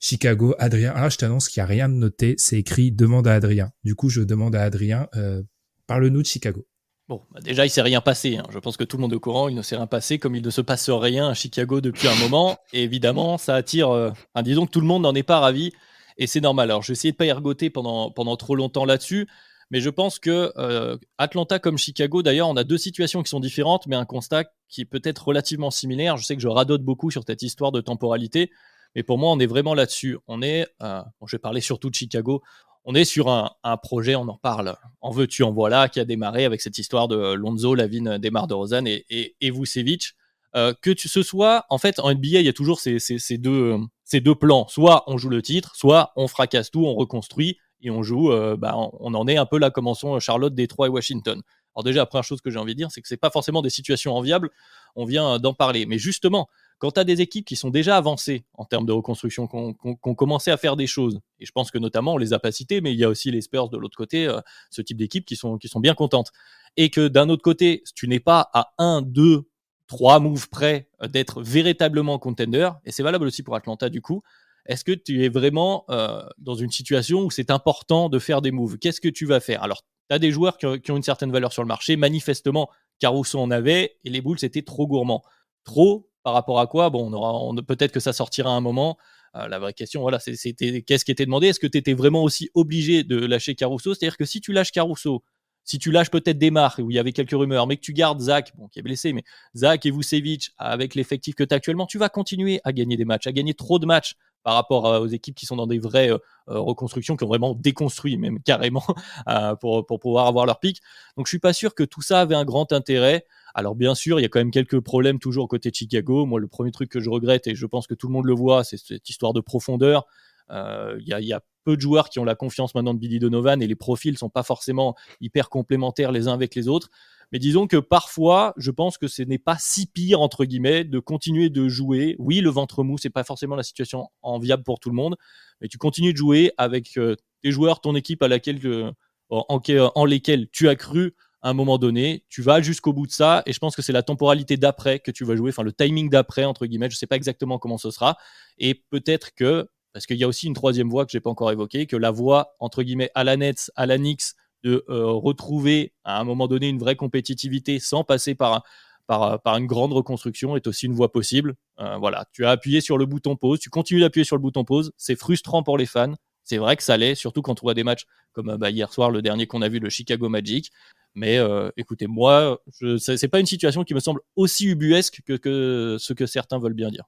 Chicago, Adrien. Ah, je t'annonce qu'il n'y a rien de noté. C'est écrit « Demande à Adrien ». Du coup, je demande à Adrien, euh, parle-nous de Chicago. Bon, bah déjà, il ne s'est rien passé. Hein. Je pense que tout le monde est au courant. Il ne s'est rien passé, comme il ne se passe rien à Chicago depuis un moment. Et évidemment, ça attire... Euh, hein, disons que tout le monde n'en est pas ravi. Et c'est normal. Alors, je vais essayer de ne pas ergoter pendant, pendant trop longtemps là-dessus. Mais je pense que euh, Atlanta comme Chicago, d'ailleurs, on a deux situations qui sont différentes, mais un constat qui est peut-être relativement similaire. Je sais que je radote beaucoup sur cette histoire de temporalité, mais pour moi, on est vraiment là-dessus. On est, euh, bon, je vais parler surtout de Chicago, on est sur un, un projet, on en parle, en veux-tu, en voilà, qui a démarré avec cette histoire de Lonzo, Lavine, DeMar DeRozan et, et, et Vucevic. Euh, que tu, ce soit, en fait, en N B A, il y a toujours ces, ces, ces, deux, ces deux plans. Soit on joue le titre, soit on fracasse tout, on reconstruit, et on joue, euh, bah, on en est un peu là comme en sont Charlotte, Détroit et Washington. Alors déjà, la première chose que j'ai envie de dire, c'est que ce n'est pas forcément des situations enviables, on vient d'en parler. Mais justement, quand tu as des équipes qui sont déjà avancées en termes de reconstruction, qu'on, qu'on, qu'on commençait à faire des choses, et je pense que notamment, on les a pas citées, mais il y a aussi les Spurs de l'autre côté, euh, ce type d'équipes qui sont, qui sont bien contentes. Et que d'un autre côté, tu n'es pas à un, deux, trois moves près d'être véritablement contender, et c'est valable aussi pour Atlanta du coup. Est-ce que tu es vraiment euh, dans une situation où c'est important de faire des moves ? Qu'est-ce que tu vas faire ? Alors, tu as des joueurs qui ont, qui ont une certaine valeur sur le marché. Manifestement, Caruso en avait et les Bulls étaient trop gourmands. Trop par rapport à quoi ? Bon, on aura, on, peut-être que ça sortira à un moment. Euh, la vraie question, voilà, c'est, c'était, qu'est-ce qui était demandé ? Est-ce que tu étais vraiment aussi obligé de lâcher Caruso ? C'est-à-dire que si tu lâches Caruso, si tu lâches peut-être des marques où il y avait quelques rumeurs, mais que tu gardes Zach, bon, qui est blessé, mais Zach et Vucevic, avec l'effectif que tu as actuellement, tu vas continuer à gagner des matchs, à gagner trop de matchs par rapport aux équipes qui sont dans des vraies euh, reconstructions, qui ont vraiment déconstruit, même carrément, euh, pour, pour pouvoir avoir leur pic. Donc, je ne suis pas sûr que tout ça avait un grand intérêt. Alors, bien sûr, il y a quand même quelques problèmes toujours côté Chicago. Moi, le premier truc que je regrette, et je pense que tout le monde le voit, c'est cette histoire de profondeur. Euh, il y a, il y a peu de joueurs qui ont la confiance maintenant de Billy Donovan et les profils ne sont pas forcément hyper complémentaires les uns avec les autres. Mais disons que parfois, je pense que ce n'est pas si pire, entre guillemets, de continuer de jouer. Oui, le ventre mou, c'est pas forcément la situation enviable pour tout le monde, mais tu continues de jouer avec euh, tes joueurs, ton équipe à laquelle, euh, en, euh, en lesquels tu as cru à un moment donné. Tu vas jusqu'au bout de ça et je pense que c'est la temporalité d'après que tu vas jouer, enfin le timing d'après, entre guillemets. Je sais pas exactement comment ce sera et peut-être que, parce qu'il y a aussi une troisième voie que j'ai pas encore évoquée, que la voie, entre guillemets, à la Nets, à la Knicks, de euh, retrouver à un moment donné une vraie compétitivité sans passer par, un, par, par une grande reconstruction est aussi une voie possible. Euh, voilà, tu as appuyé sur le bouton pause, tu continues d'appuyer sur le bouton pause, c'est frustrant pour les fans, c'est vrai que ça l'est, surtout quand on voit des matchs comme bah, hier soir, le dernier qu'on a vu, le Chicago Magic. Mais euh, écoutez, moi, je, c'est, c'est pas une situation qui me semble aussi ubuesque que, que ce que certains veulent bien dire.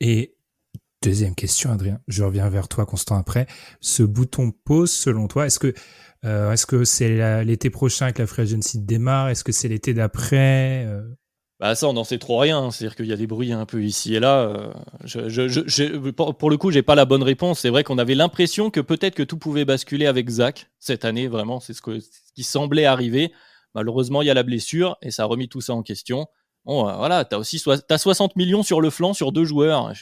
Et deuxième question, Adrien. Je reviens vers toi, Constant, après. Ce bouton pause, selon toi, est-ce que, euh, est-ce que c'est la, l'été prochain que la free agency démarre ? Est-ce que c'est l'été d'après ? euh... Bah ça, on n'en sait trop rien. C'est-à-dire qu'il y a des bruits un peu ici et là. Je, je, je, je, pour, pour le coup, j'ai pas la bonne réponse. C'est vrai qu'on avait l'impression que peut-être que tout pouvait basculer avec Zach cette année. Vraiment, c'est ce, que, ce qui semblait arriver. Malheureusement, il y a la blessure et ça a remis tout ça en question. Bon, voilà, t'as aussi so- t'as soixante millions sur le flanc sur deux joueurs.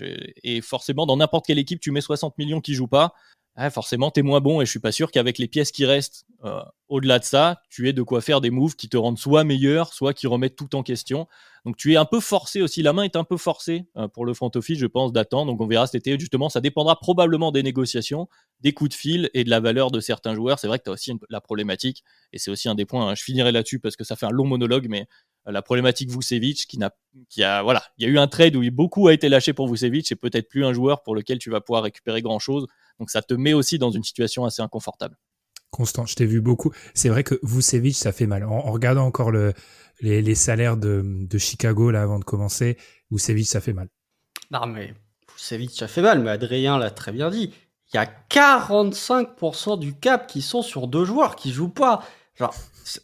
Et forcément, dans n'importe quelle équipe, tu mets soixante millions qui jouent pas. Ah, forcément, t'es moins bon et je suis pas sûr qu'avec les pièces qui restent euh, au-delà de ça, tu aies de quoi faire des moves qui te rendent soit meilleur, soit qui remettent tout en question. Donc, tu es un peu forcé aussi. La main est un peu forcée euh, pour le front office, je pense, d'attendre. Donc, on verra cet été. Justement, ça dépendra probablement des négociations, des coups de fil et de la valeur de certains joueurs. C'est vrai que t'as aussi une, la problématique et c'est aussi un des points. Hein. Je finirai là-dessus parce que ça fait un long monologue, mais euh, la problématique Vucevic qui n'a, qui a, voilà, il y a eu un trade où beaucoup a été lâché pour Vucevic et peut-être plus un joueur pour lequel tu vas pouvoir récupérer grand-chose. Donc, ça te met aussi dans une situation assez inconfortable. Constant, je t'ai vu beaucoup. C'est vrai que Vucevic, ça fait mal. En, en regardant encore le, les, les salaires de, de Chicago là, avant de commencer, Vucevic, ça fait mal. Non, mais Vucevic, ça fait mal. Mais Adrien l'a très bien dit. Il y a quarante-cinq pour cent du cap qui sont sur deux joueurs qui ne jouent pas. Genre,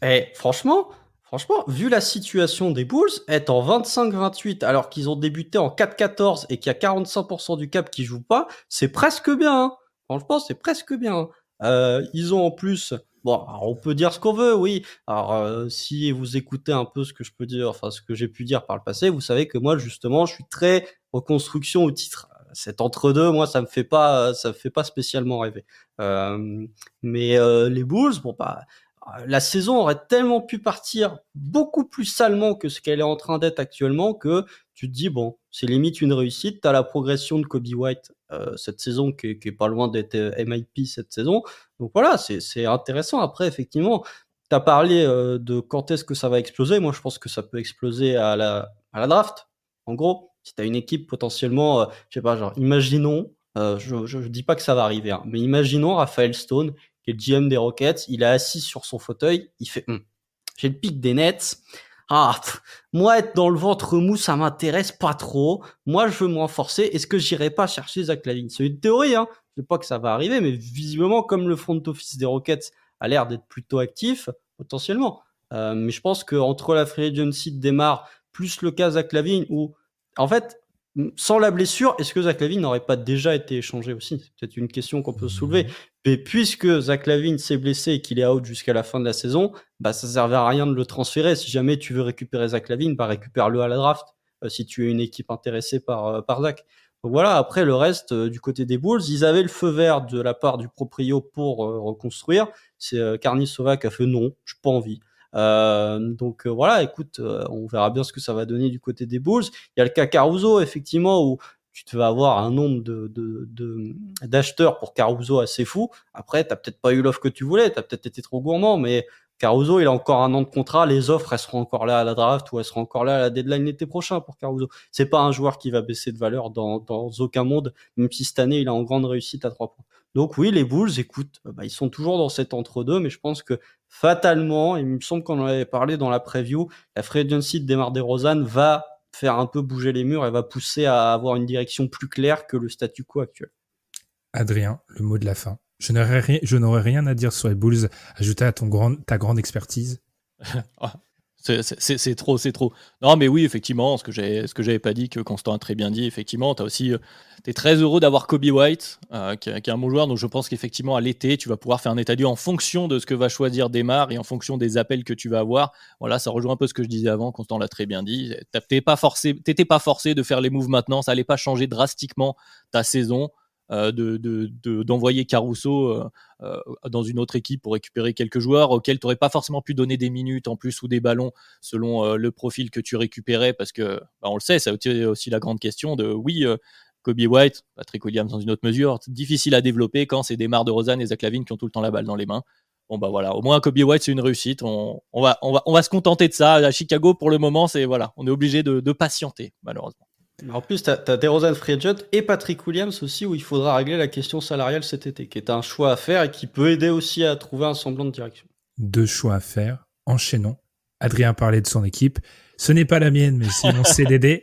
hey, franchement, franchement, vu la situation des Bulls, être en vingt-cinq vingt-huit alors qu'ils ont débuté en quatre quatorze et qu'il y a quarante-cinq pour cent du cap qui ne joue pas, c'est presque bien. Hein. Franchement, c'est presque bien. Euh, ils ont en plus... Bon, on peut dire ce qu'on veut, oui. Alors, euh, si vous écoutez un peu ce que je peux dire, enfin, ce que j'ai pu dire par le passé, vous savez que moi, justement, je suis très reconstruction au titre. Cet entre-deux, moi, ça me fait pas, ça me fait pas spécialement rêver. Euh, mais euh, les Bulls, bon, bah, la saison aurait tellement pu partir beaucoup plus salement que ce qu'elle est en train d'être actuellement que tu te dis, bon, c'est limite une réussite. T'as la progression de Coby White euh, cette saison qui, qui est pas loin d'être M I P cette saison. Donc voilà, c'est, c'est intéressant. Après, effectivement, t'as parlé euh, de quand est-ce que ça va exploser. Moi, je pense que ça peut exploser à la, à la draft. En gros, si t'as une équipe potentiellement, euh, je sais pas, genre, imaginons, euh, je, je, je dis pas que ça va arriver, hein, mais imaginons Raphaël Stone, qui est le G M des Rockets, il est assis sur son fauteuil, il fait hm, « J'ai le pic des Nets. Ah, pff, moi, être dans le ventre mou, ça m'intéresse pas trop. Moi, je veux me renforcer. Est-ce que j'irai pas chercher Zach Lavine ?» C'est une théorie, hein. Je sais pas que ça va arriver, mais visiblement, comme le front office des Rockets a l'air d'être plutôt actif, potentiellement. Euh, mais je pense qu'entre la free agency de démarre, plus le cas Zach Lavine, où, en fait, sans la blessure, est-ce que Zach Lavine n'aurait pas déjà été échangé aussi ? C'est peut-être une question qu'on peut soulever. Mais puisque Zach Lavine s'est blessé et qu'il est out jusqu'à la fin de la saison, bah ça ne servait à rien de le transférer. Si jamais tu veux récupérer Zach Lavine, bah récupère-le à la draft, euh, si tu es une équipe intéressée par, euh, par Zach. Donc voilà, après le reste, euh, du côté des Bulls, ils avaient le feu vert de la part du proprio pour euh, reconstruire. C'est euh, Karnišová qui a fait « non, je n'ai pas envie ». Euh, donc euh, voilà, écoute, euh, on verra bien ce que ça va donner du côté des Bulls. Il y a le cas Caruso, effectivement, où tu te vas avoir un nombre de, de, de, d'acheteurs pour Caruso assez fou. Après, t'as peut-être pas eu l'offre que tu voulais, t'as peut-être été trop gourmand, mais Caruso, il a encore un an de contrat, les offres, elles seront encore là à la draft ou elles seront encore là à la deadline l'été prochain pour Caruso. C'est pas un joueur qui va baisser de valeur dans, dans aucun monde, même si cette année, il a en grande réussite à trois points. Donc oui, les Bulls, écoute, bah, ils sont toujours dans cet entre-deux, mais je pense que fatalement, il me semble qu'on en avait parlé dans la preview, la free agency de DeMar DeRozan va faire un peu bouger les murs et va pousser à avoir une direction plus claire que le statu quo actuel. Adrien, le mot de la fin. Je n'aurais rien, je n'aurais rien à dire sur les Bulls, ajouté à ton grand, ta grande expertise. C'est, c'est, c'est trop, c'est trop. Non, mais oui, effectivement, ce que j'ai, ce que j'avais pas dit, que Constant a très bien dit, effectivement, t'as aussi, t'es très heureux d'avoir Coby White, euh, qui, qui est un bon joueur, donc je pense qu'effectivement, à l'été, tu vas pouvoir faire un état des lieux en fonction de ce que va choisir Demar et en fonction des appels que tu vas avoir. Voilà, ça rejoint un peu ce que je disais avant, Constant l'a très bien dit. T'étais pas forcé, t'étais pas forcé de faire les moves maintenant, ça allait pas changer drastiquement ta saison. Euh, de, de, de, d'envoyer Caruso euh, euh, dans une autre équipe pour récupérer quelques joueurs auxquels tu n'aurais pas forcément pu donner des minutes en plus ou des ballons selon euh, le profil que tu récupérais, parce que bah, on le sait, ça a été aussi la grande question de oui, euh, Coby White, Patrick Williams dans une autre mesure, difficile à développer quand c'est DeMar DeRozan et Zach Lavine qui ont tout le temps la balle dans les mains. Bon bah voilà, au moins Coby White c'est une réussite, on, on, va, on, va, on va se contenter de ça. À Chicago pour le moment, c'est voilà, on est obligé de, de patienter malheureusement. En plus, t'as, t'as DeRozan free agent et Patrick Williams aussi, où il faudra régler la question salariale cet été, qui est un choix à faire et qui peut aider aussi à trouver un semblant de direction. Deux choix à faire, enchaînons. Adrien parlait de son équipe. Ce n'est pas la mienne, mais c'est mon C D D.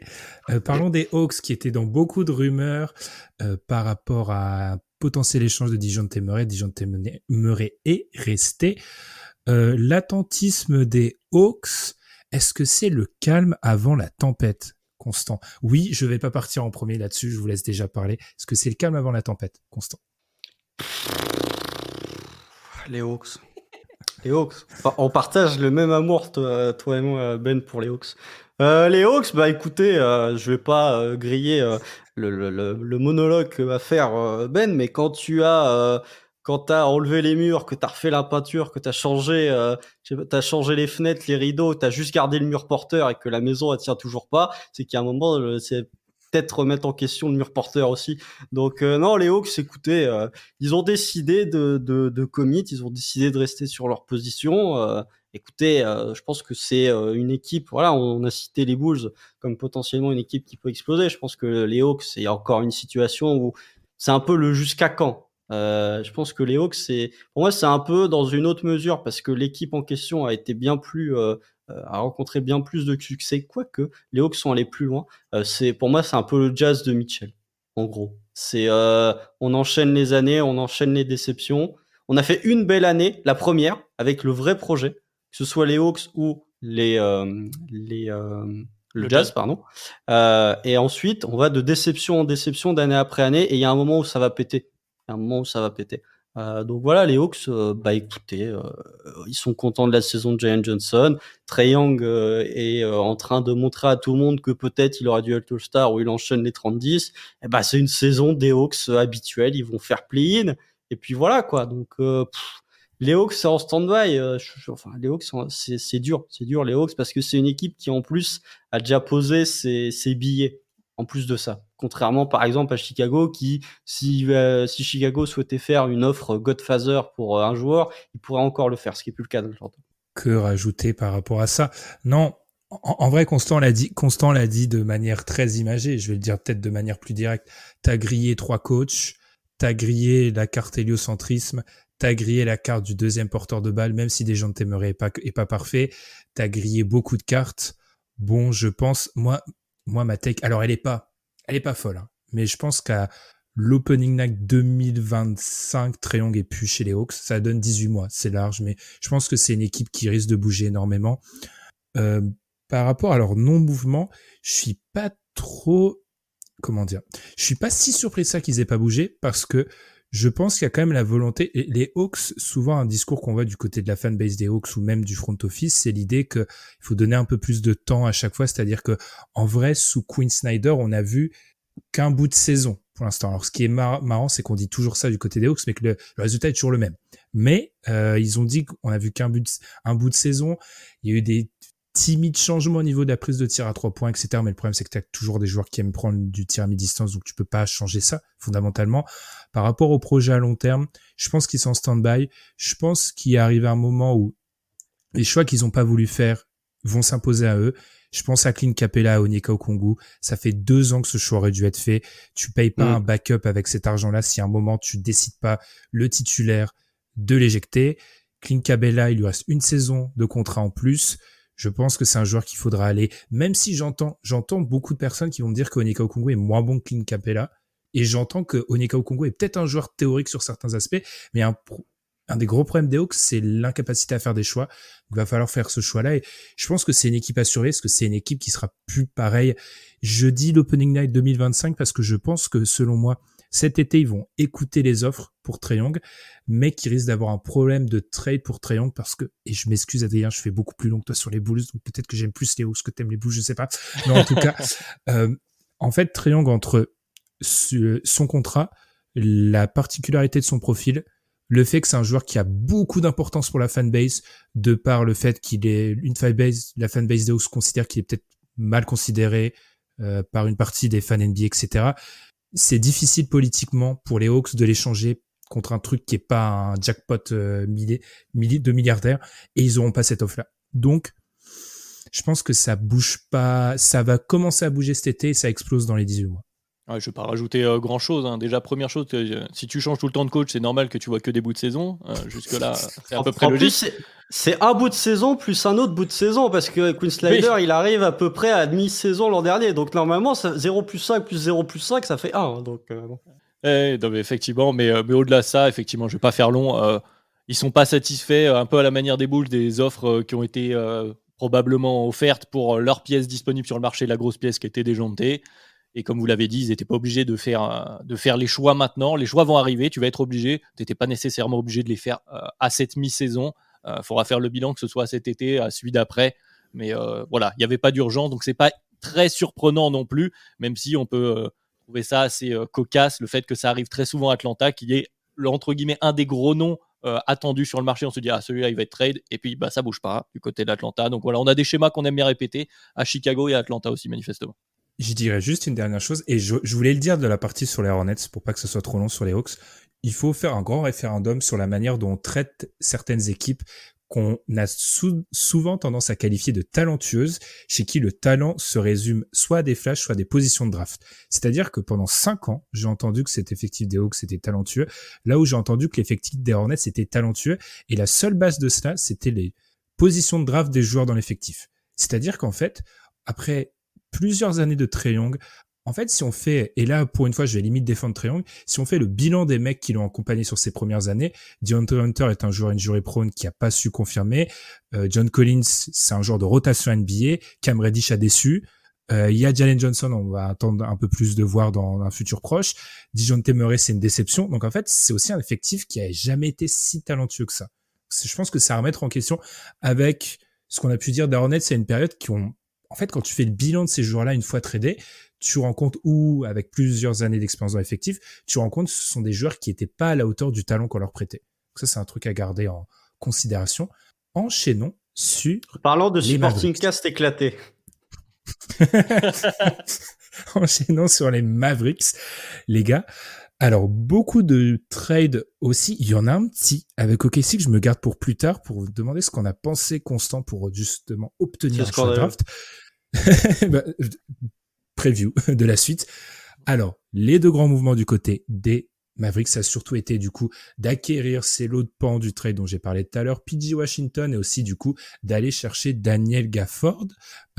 Euh, parlons des Hawks, qui étaient dans beaucoup de rumeurs euh, par rapport à un potentiel échange de Dejounte Murray. Dejounte Murray est resté. Euh, l'attentisme des Hawks, Est-ce que c'est le calme avant la tempête, Constant? Oui, je ne vais pas partir en premier là-dessus, je vous laisse déjà parler. Est-ce que c'est le calme avant la tempête, Constant? Les Hawks. Les Hawks. Enfin, on partage le même amour, toi, toi et moi, Ben, pour les Hawks. Euh, les Hawks, bah écoutez, euh, je vais pas euh, griller euh, le, le, le monologue que va faire euh, Ben, mais quand tu as... Euh, Quand t'as enlevé les murs, que t'as refait la peinture, que t'as changé, euh, t'as changé les fenêtres, les rideaux, t'as juste gardé le mur porteur et que la maison elle tient toujours pas, c'est qu'à un moment euh, c'est peut-être remettre en question le mur porteur aussi. Donc euh, non, les Hawks, écoutez, euh, ils ont décidé de, de de commit, ils ont décidé de rester sur leur position. Euh, écoutez, euh, je pense que c'est euh, une équipe. Voilà, on a cité les Bulls comme potentiellement une équipe qui peut exploser. Je pense que les Hawks, c'est encore une situation où c'est un peu le jusqu'à quand. Euh, je pense que les Hawks, c'est, pour moi, c'est un peu dans une autre mesure parce que l'équipe en question a été bien plus, euh, a rencontré bien plus de succès, quoique les Hawks sont allés plus loin. Euh, c'est, pour moi, c'est un peu le Jazz de Mitchell, en gros. C'est, euh, on enchaîne les années, on enchaîne les déceptions. On a fait une belle année, la première, avec le vrai projet, que ce soit les Hawks ou les, euh, les, euh, le, le Jazz, jazz. pardon. Euh, et ensuite, on va de déception en déception, d'année après année, et il y a un moment où ça va péter. un moment où ça va péter. Euh, donc voilà, les Hawks, euh, bah écoutez, euh, ils sont contents de la saison de Jalen Johnson. Trae Young euh, est euh, en train de montrer à tout le monde que peut-être il aurait dû être All-Star ou il enchaîne les trente dix. Et bah c'est une saison des Hawks habituelle, ils vont faire play-in. Et puis voilà quoi. Donc euh, pff, les Hawks c'est en stand-by. Euh, je, je, enfin les Hawks c'est, c'est dur, c'est dur les Hawks parce que c'est une équipe qui en plus a déjà posé ses, ses billets. En plus de ça, contrairement par exemple à Chicago, qui si euh, si Chicago souhaitait faire une offre Godfather pour euh, un joueur, il pourrait encore le faire, ce qui n'est plus le cas aujourd'hui. Que rajouter par rapport à ça? Non, en, en vrai, Constant l'a dit. Constant l'a dit de manière très imagée. Je vais le dire peut-être de manière plus directe. T'as grillé trois coachs, t'as grillé la carte héliocentrisme, t'as grillé la carte du deuxième porteur de balle, même si des gens ne t'aimeraient pas et pas parfait. T'as grillé beaucoup de cartes. Bon, je pense moi. Moi, ma tech, alors elle est pas, elle est pas folle, hein, mais je pense qu'à l'Opening Night deux mille vingt-cinq, Trae Young est plus chez les Hawks. Ça donne dix-huit mois, c'est large, mais je pense que c'est une équipe qui risque de bouger énormément. Euh, par rapport à leur non-mouvement, je suis pas trop, comment dire, je suis pas si surpris de ça qu'ils aient pas bougé parce que je pense qu'il y a quand même la volonté. Et les Hawks, souvent un discours qu'on voit du côté de la fanbase des Hawks ou même du front office, c'est l'idée qu'il faut donner un peu plus de temps à chaque fois. C'est-à-dire que en vrai, sous Quinn Snyder, on a vu qu'un bout de saison pour l'instant. Alors, ce qui est mar- marrant, c'est qu'on dit toujours ça du côté des Hawks, mais que le, le résultat est toujours le même. Mais euh, ils ont dit qu'on a vu qu'un bout de, un bout de saison. Il y a eu des timides changements au niveau de la prise de tir à trois points, et cetera. Mais le problème, c'est que tu as toujours des joueurs qui aiment prendre du tir à mi-distance, donc tu peux pas changer ça fondamentalement. Par rapport au projet à long terme, je pense qu'ils sont en stand-by. Je pense qu'il arrive un moment où les choix qu'ils ont pas voulu faire vont s'imposer à eux. Je pense à Clint Capela, à Onyeka Okongwu. Ça fait deux ans que ce choix aurait dû être fait. Tu payes pas mmh. un backup avec cet argent-là si à un moment tu décides pas le titulaire de l'éjecter. Clint Capela, il lui reste une saison de contrat en plus. Je pense que c'est un joueur qu'il faudra aller, même si j'entends, j'entends beaucoup de personnes qui vont me dire que Onyeka Okongwu est moins bon que Clint Capela, et j'entends que Onyeka Okongwu est peut-être un joueur théorique sur certains aspects, mais un, un des gros problèmes des Hawks, c'est l'incapacité à faire des choix. Il va falloir faire ce choix-là, et je pense que c'est une équipe à surveiller, parce que c'est une équipe qui sera plus pareille. Je dis l'Opening Night deux mille vingt-cinq parce que je pense que, selon moi, cet été, ils vont écouter les offres pour Trae Young, mais qui risque d'avoir un problème de trade pour Trae Young parce que, et je m'excuse Adrien, je fais beaucoup plus long que toi sur les Bulls, donc peut-être que j'aime plus les Hawks que t'aimes les Bulls, je sais pas. Mais en tout cas, euh, en fait, Trae Young, entre son contrat, la particularité de son profil, le fait que c'est un joueur qui a beaucoup d'importance pour la fanbase, de par le fait qu'il est une fanbase, la fanbase des Hawks considère qu'il est peut-être mal considéré euh, par une partie des fans N B A, et cetera. C'est difficile politiquement pour les Hawks de l'échanger contre un truc qui est pas un jackpot euh, millé, millé, de milliardaires et ils auront pas cette offre-là. Donc, je pense que ça bouge pas, ça va commencer à bouger cet été et ça explose dans les dix-huit mois. Ouais, je ne vais pas rajouter euh, grand-chose. Hein. Déjà, première chose, que, euh, si tu changes tout le temps de coach, c'est normal que tu vois que des bouts de saison. Euh, jusque-là, c'est à peu près en logique. Plus, c'est, c'est un bout de saison plus un autre bout de saison parce que Quinn Snyder, oui. Il arrive à peu près à mi-saison l'an dernier. Donc, normalement, ça, zéro plus cinq plus zéro plus cinq, ça fait un. Donc, euh, bon. Et, non, mais effectivement, mais, mais au-delà de ça, effectivement, je ne vais pas faire long. Euh, ils ne sont pas satisfaits, un peu à la manière des Bulls, des offres euh, qui ont été... Euh, probablement offertes pour leurs pièces disponibles sur le marché, la grosse pièce qui était déjantée. Et comme vous l'avez dit, ils n'étaient pas obligés de faire, de faire les choix maintenant. Les choix vont arriver, tu vas être obligé. Tu n'étais pas nécessairement obligé de les faire euh, à cette mi-saison. Il euh, faudra faire le bilan, que ce soit cet été, à celui d'après. Mais euh, voilà, il n'y avait pas d'urgence. Donc, ce n'est pas très surprenant non plus, même si on peut euh, trouver ça assez euh, cocasse, le fait que ça arrive très souvent à Atlanta, qu'il y ait, entre guillemets, un des gros noms euh, attendus sur le marché. On se dit, ah, celui-là, il va être trade. Et puis, bah, ça ne bouge pas hein, du côté d'Atlanta. Donc, voilà, on a des schémas qu'on aime bien répéter à Chicago et à Atlanta aussi, manifestement. Je dirais juste une dernière chose, et je, je voulais le dire de la partie sur les Hornets pour pas que ce soit trop long sur les Hawks. Il faut faire un grand référendum sur la manière dont on traite certaines équipes qu'on a sou- souvent tendance à qualifier de talentueuses, chez qui le talent se résume soit à des flashs, soit à des positions de draft. C'est-à-dire que pendant cinq ans, j'ai entendu que cet effectif des Hawks était talentueux, là où j'ai entendu que l'effectif des Hornets était talentueux, et la seule base de cela, c'était les positions de draft des joueurs dans l'effectif. C'est-à-dire qu'en fait, après plusieurs années de Trae Young. En fait, si on fait, et là, pour une fois, je vais limite défendre Trae Young, si on fait le bilan des mecs qui l'ont accompagné sur ses premières années, DeAndre Hunter est un joueur injury prone qui a pas su confirmer, euh, John Collins, c'est un joueur de rotation N B A, Cam Reddish a déçu, euh, il y a Jalen Johnson, on va attendre un peu plus de voir dans un futur proche, Dejounte Murray, c'est une déception, donc en fait, c'est aussi un effectif qui a jamais été si talentueux que ça. Je pense que c'est à remettre en question avec ce qu'on a pu dire d'Hornets, c'est une période qui ont En fait, quand tu fais le bilan de ces joueurs-là une fois tradés, tu rends compte, ou avec plusieurs années d'expérience dans l'effectif, tu rends compte que ce sont des joueurs qui n'étaient pas à la hauteur du talent qu'on leur prêtait. Donc ça, c'est un truc à garder en considération. Enchaînons sur... Parlons de supporting cast éclaté. Enchaînons sur les Mavericks, les gars. Alors, beaucoup de trades aussi. Il y en a un petit avec O K C que je me garde pour plus tard pour vous demander ce qu'on a pensé constant pour justement obtenir ce draft. bah, preview de la suite. Alors, les deux grands mouvements du côté des Mavericks, ça a surtout été du coup d'acquérir, c'est l'autre pan du trade dont j'ai parlé tout à l'heure, P G. Washington, et aussi du coup d'aller chercher Daniel Gafford.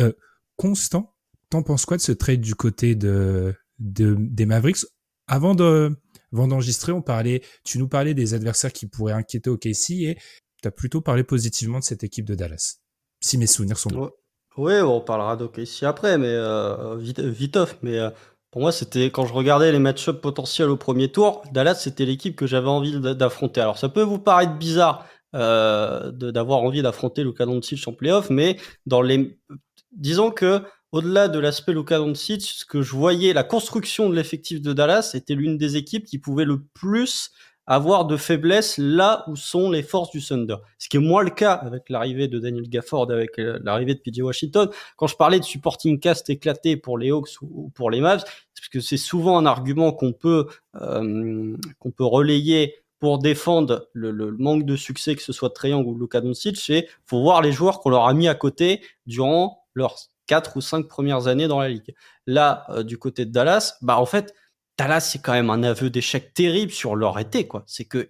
Euh, Constant, t'en penses quoi de ce trade du côté de, de des Mavericks? Avant de, avant d'enregistrer, on parlait, tu nous parlais des adversaires qui pourraient inquiéter O K C, et tu as plutôt parlé positivement de cette équipe de Dallas, si mes souvenirs sont bons. Oui, on parlera d'O K C après, mais euh, vite, vite off. Mais euh, pour moi, c'était quand je regardais les match-ups potentiels au premier tour, Dallas, c'était l'équipe que j'avais envie d'affronter. Alors, ça peut vous paraître bizarre euh, de, d'avoir envie d'affronter Luka Doncic en play-off, mais dans les, disons que au-delà de l'aspect Luka Doncic, ce que je voyais, la construction de l'effectif de Dallas était l'une des équipes qui pouvait le plus avoir de faiblesses là où sont les forces du Thunder. Ce qui est moins le cas avec l'arrivée de Daniel Gafford, avec l'arrivée de P J. Washington. Quand je parlais de supporting cast éclaté pour les Hawks ou pour les Mavs, c'est parce que c'est souvent un argument qu'on peut, euh, qu'on peut relayer pour défendre le, le manque de succès, que ce soit de Trae Young ou Luka Doncic, c'est faut voir les joueurs qu'on leur a mis à côté durant leur quatre ou cinq premières années dans la ligue. Là, euh, du côté de Dallas, bah en fait, Dallas, c'est quand même un aveu d'échec terrible sur leur été, quoi. C'est que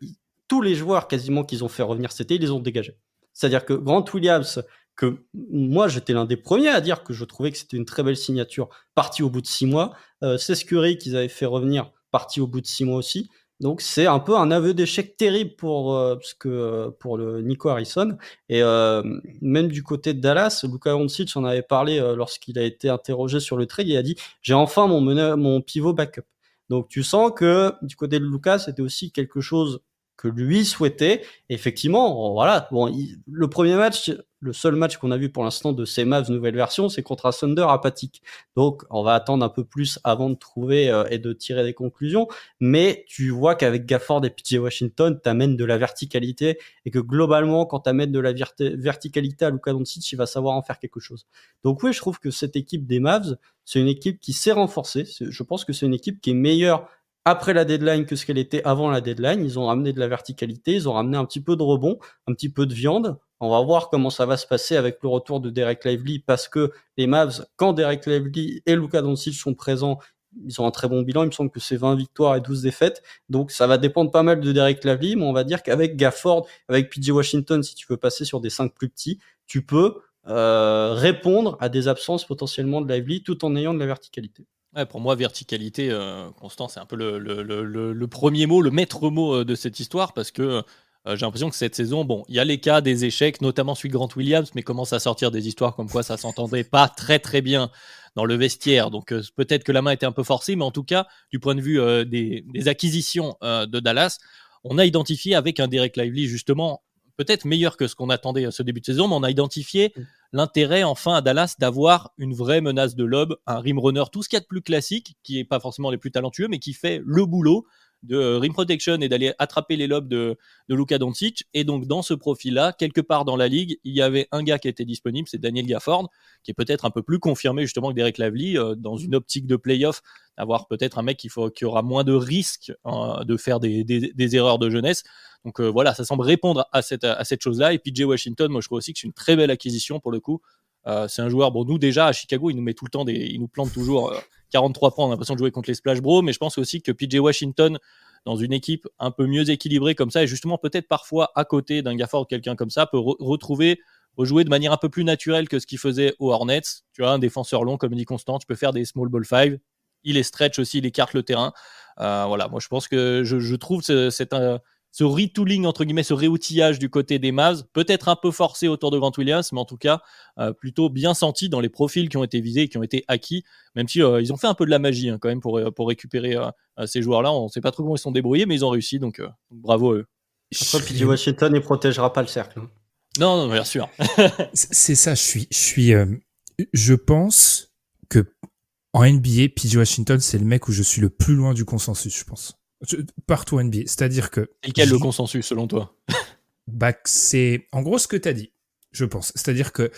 tous les joueurs quasiment qu'ils ont fait revenir cet été, ils les ont dégagés. C'est-à-dire que Grant Williams, que moi, j'étais l'un des premiers à dire que je trouvais que c'était une très belle signature, parti au bout de six mois. Euh, Seth Curry qu'ils avaient fait revenir, parti au bout de six mois aussi. Donc, c'est un peu un aveu d'échec terrible pour, euh, parce que, euh, pour le Nico Harrison. Et euh, même du côté de Dallas, Luka Doncic en avait parlé euh, lorsqu'il a été interrogé sur le trade. Il a dit « J'ai enfin mon, meneur, mon pivot backup ». Donc, tu sens que du côté de Luka, c'était aussi quelque chose que lui souhaitait. Et effectivement, voilà. Bon, il, le premier match, le seul match qu'on a vu pour l'instant de ces Mavs nouvelle version, c'est contre un Thunder apathique. Donc, on va attendre un peu plus avant de trouver euh, et de tirer des conclusions. Mais tu vois qu'avec Gafford et P J. Washington, t'amènes de la verticalité, et que globalement, quand t'amènes de la vert- verticalité à Luka Doncic, il va savoir en faire quelque chose. Donc oui, je trouve que cette équipe des Mavs, c'est une équipe qui s'est renforcée. C'est, je pense que c'est une équipe qui est meilleure après la deadline que ce qu'elle était avant la deadline. Ils ont ramené de la verticalité, ils ont ramené un petit peu de rebond, un petit peu de viande. On va voir comment ça va se passer avec le retour de Derek Lively, parce que les Mavs, quand Derek Lively et Luka Doncic sont présents, ils ont un très bon bilan. Il me semble que c'est vingt victoires et douze défaites. Donc, ça va dépendre pas mal de Derek Lively, mais on va dire qu'avec Gafford, avec P J. Washington, si tu veux passer sur des cinq plus petits, tu peux euh, répondre à des absences potentiellement de Lively tout en ayant de la verticalité. Ouais, pour moi, verticalité, euh, Constant, c'est un peu le, le, le, le premier mot, le maître mot de cette histoire, parce que Euh, j'ai l'impression que cette saison, bon, il y a les cas des échecs, notamment celui de Grant Williams, mais commence à sortir des histoires comme quoi ça s'entendait pas très très bien dans le vestiaire. Donc euh, peut-être que la main était un peu forcée, mais en tout cas, du point de vue euh, des, des acquisitions euh, de Dallas, on a identifié avec un Derek Lively justement peut-être meilleur que ce qu'on attendait ce début de saison, mais on a identifié mm. l'intérêt enfin à Dallas d'avoir une vraie menace de lob, un rim runner, tout ce qu'il y a de plus classique, qui n'est pas forcément les plus talentueux, mais qui fait le boulot de rim protection et d'aller attraper les lobes de, de Luka Doncic. Et donc, dans ce profil-là, quelque part dans la ligue, il y avait un gars qui était disponible, c'est Daniel Gafford, qui est peut-être un peu plus confirmé justement que Derek Lively, euh, dans une optique de play-off, d'avoir peut-être un mec qui, faut, qui aura moins de risques hein, de faire des, des, des erreurs de jeunesse. Donc euh, voilà, ça semble répondre à cette, à cette chose-là. Et P J Washington, moi je trouve aussi que c'est une très belle acquisition pour le coup. Euh, c'est un joueur, bon, nous déjà à Chicago, il nous met tout le temps des, il nous plante toujours euh, quarante-trois points, on a l'impression de jouer contre les Splash Bros, mais je pense aussi que P J Washington, dans une équipe un peu mieux équilibrée comme ça, et justement peut-être parfois à côté d'un Gafford, quelqu'un comme ça, peut re- retrouver, rejouer de manière un peu plus naturelle que ce qu'il faisait aux Hornets. Tu vois, un défenseur long, comme dit Constant, tu peux faire des small ball five, il est stretch aussi, il écarte le terrain. Euh, voilà, moi je pense que je, je trouve ce, cette, euh, ce retooling, entre guillemets, ce réoutillage du côté des Mavs, peut-être un peu forcé autour de Grant Williams, mais en tout cas euh, plutôt bien senti dans les profils qui ont été visés et qui ont été acquis, même si euh, ils ont fait un peu de la magie hein, quand même pour, pour récupérer euh, ces joueurs-là. On ne sait pas trop comment ils sont débrouillés, mais ils ont réussi, donc euh, bravo à eux. Après, P J Washington ne protégera pas le cercle. Non, non, bien sûr. C'est ça, je suis, je suis, euh, je pense que en N B A, P J Washington, c'est le mec où je suis le plus loin du consensus, je pense. Je, partout en N B A, c'est-à-dire que... Et quel je... le consensus, selon toi? Bah, c'est en gros ce que t'as dit, je pense. C'est-à-dire que...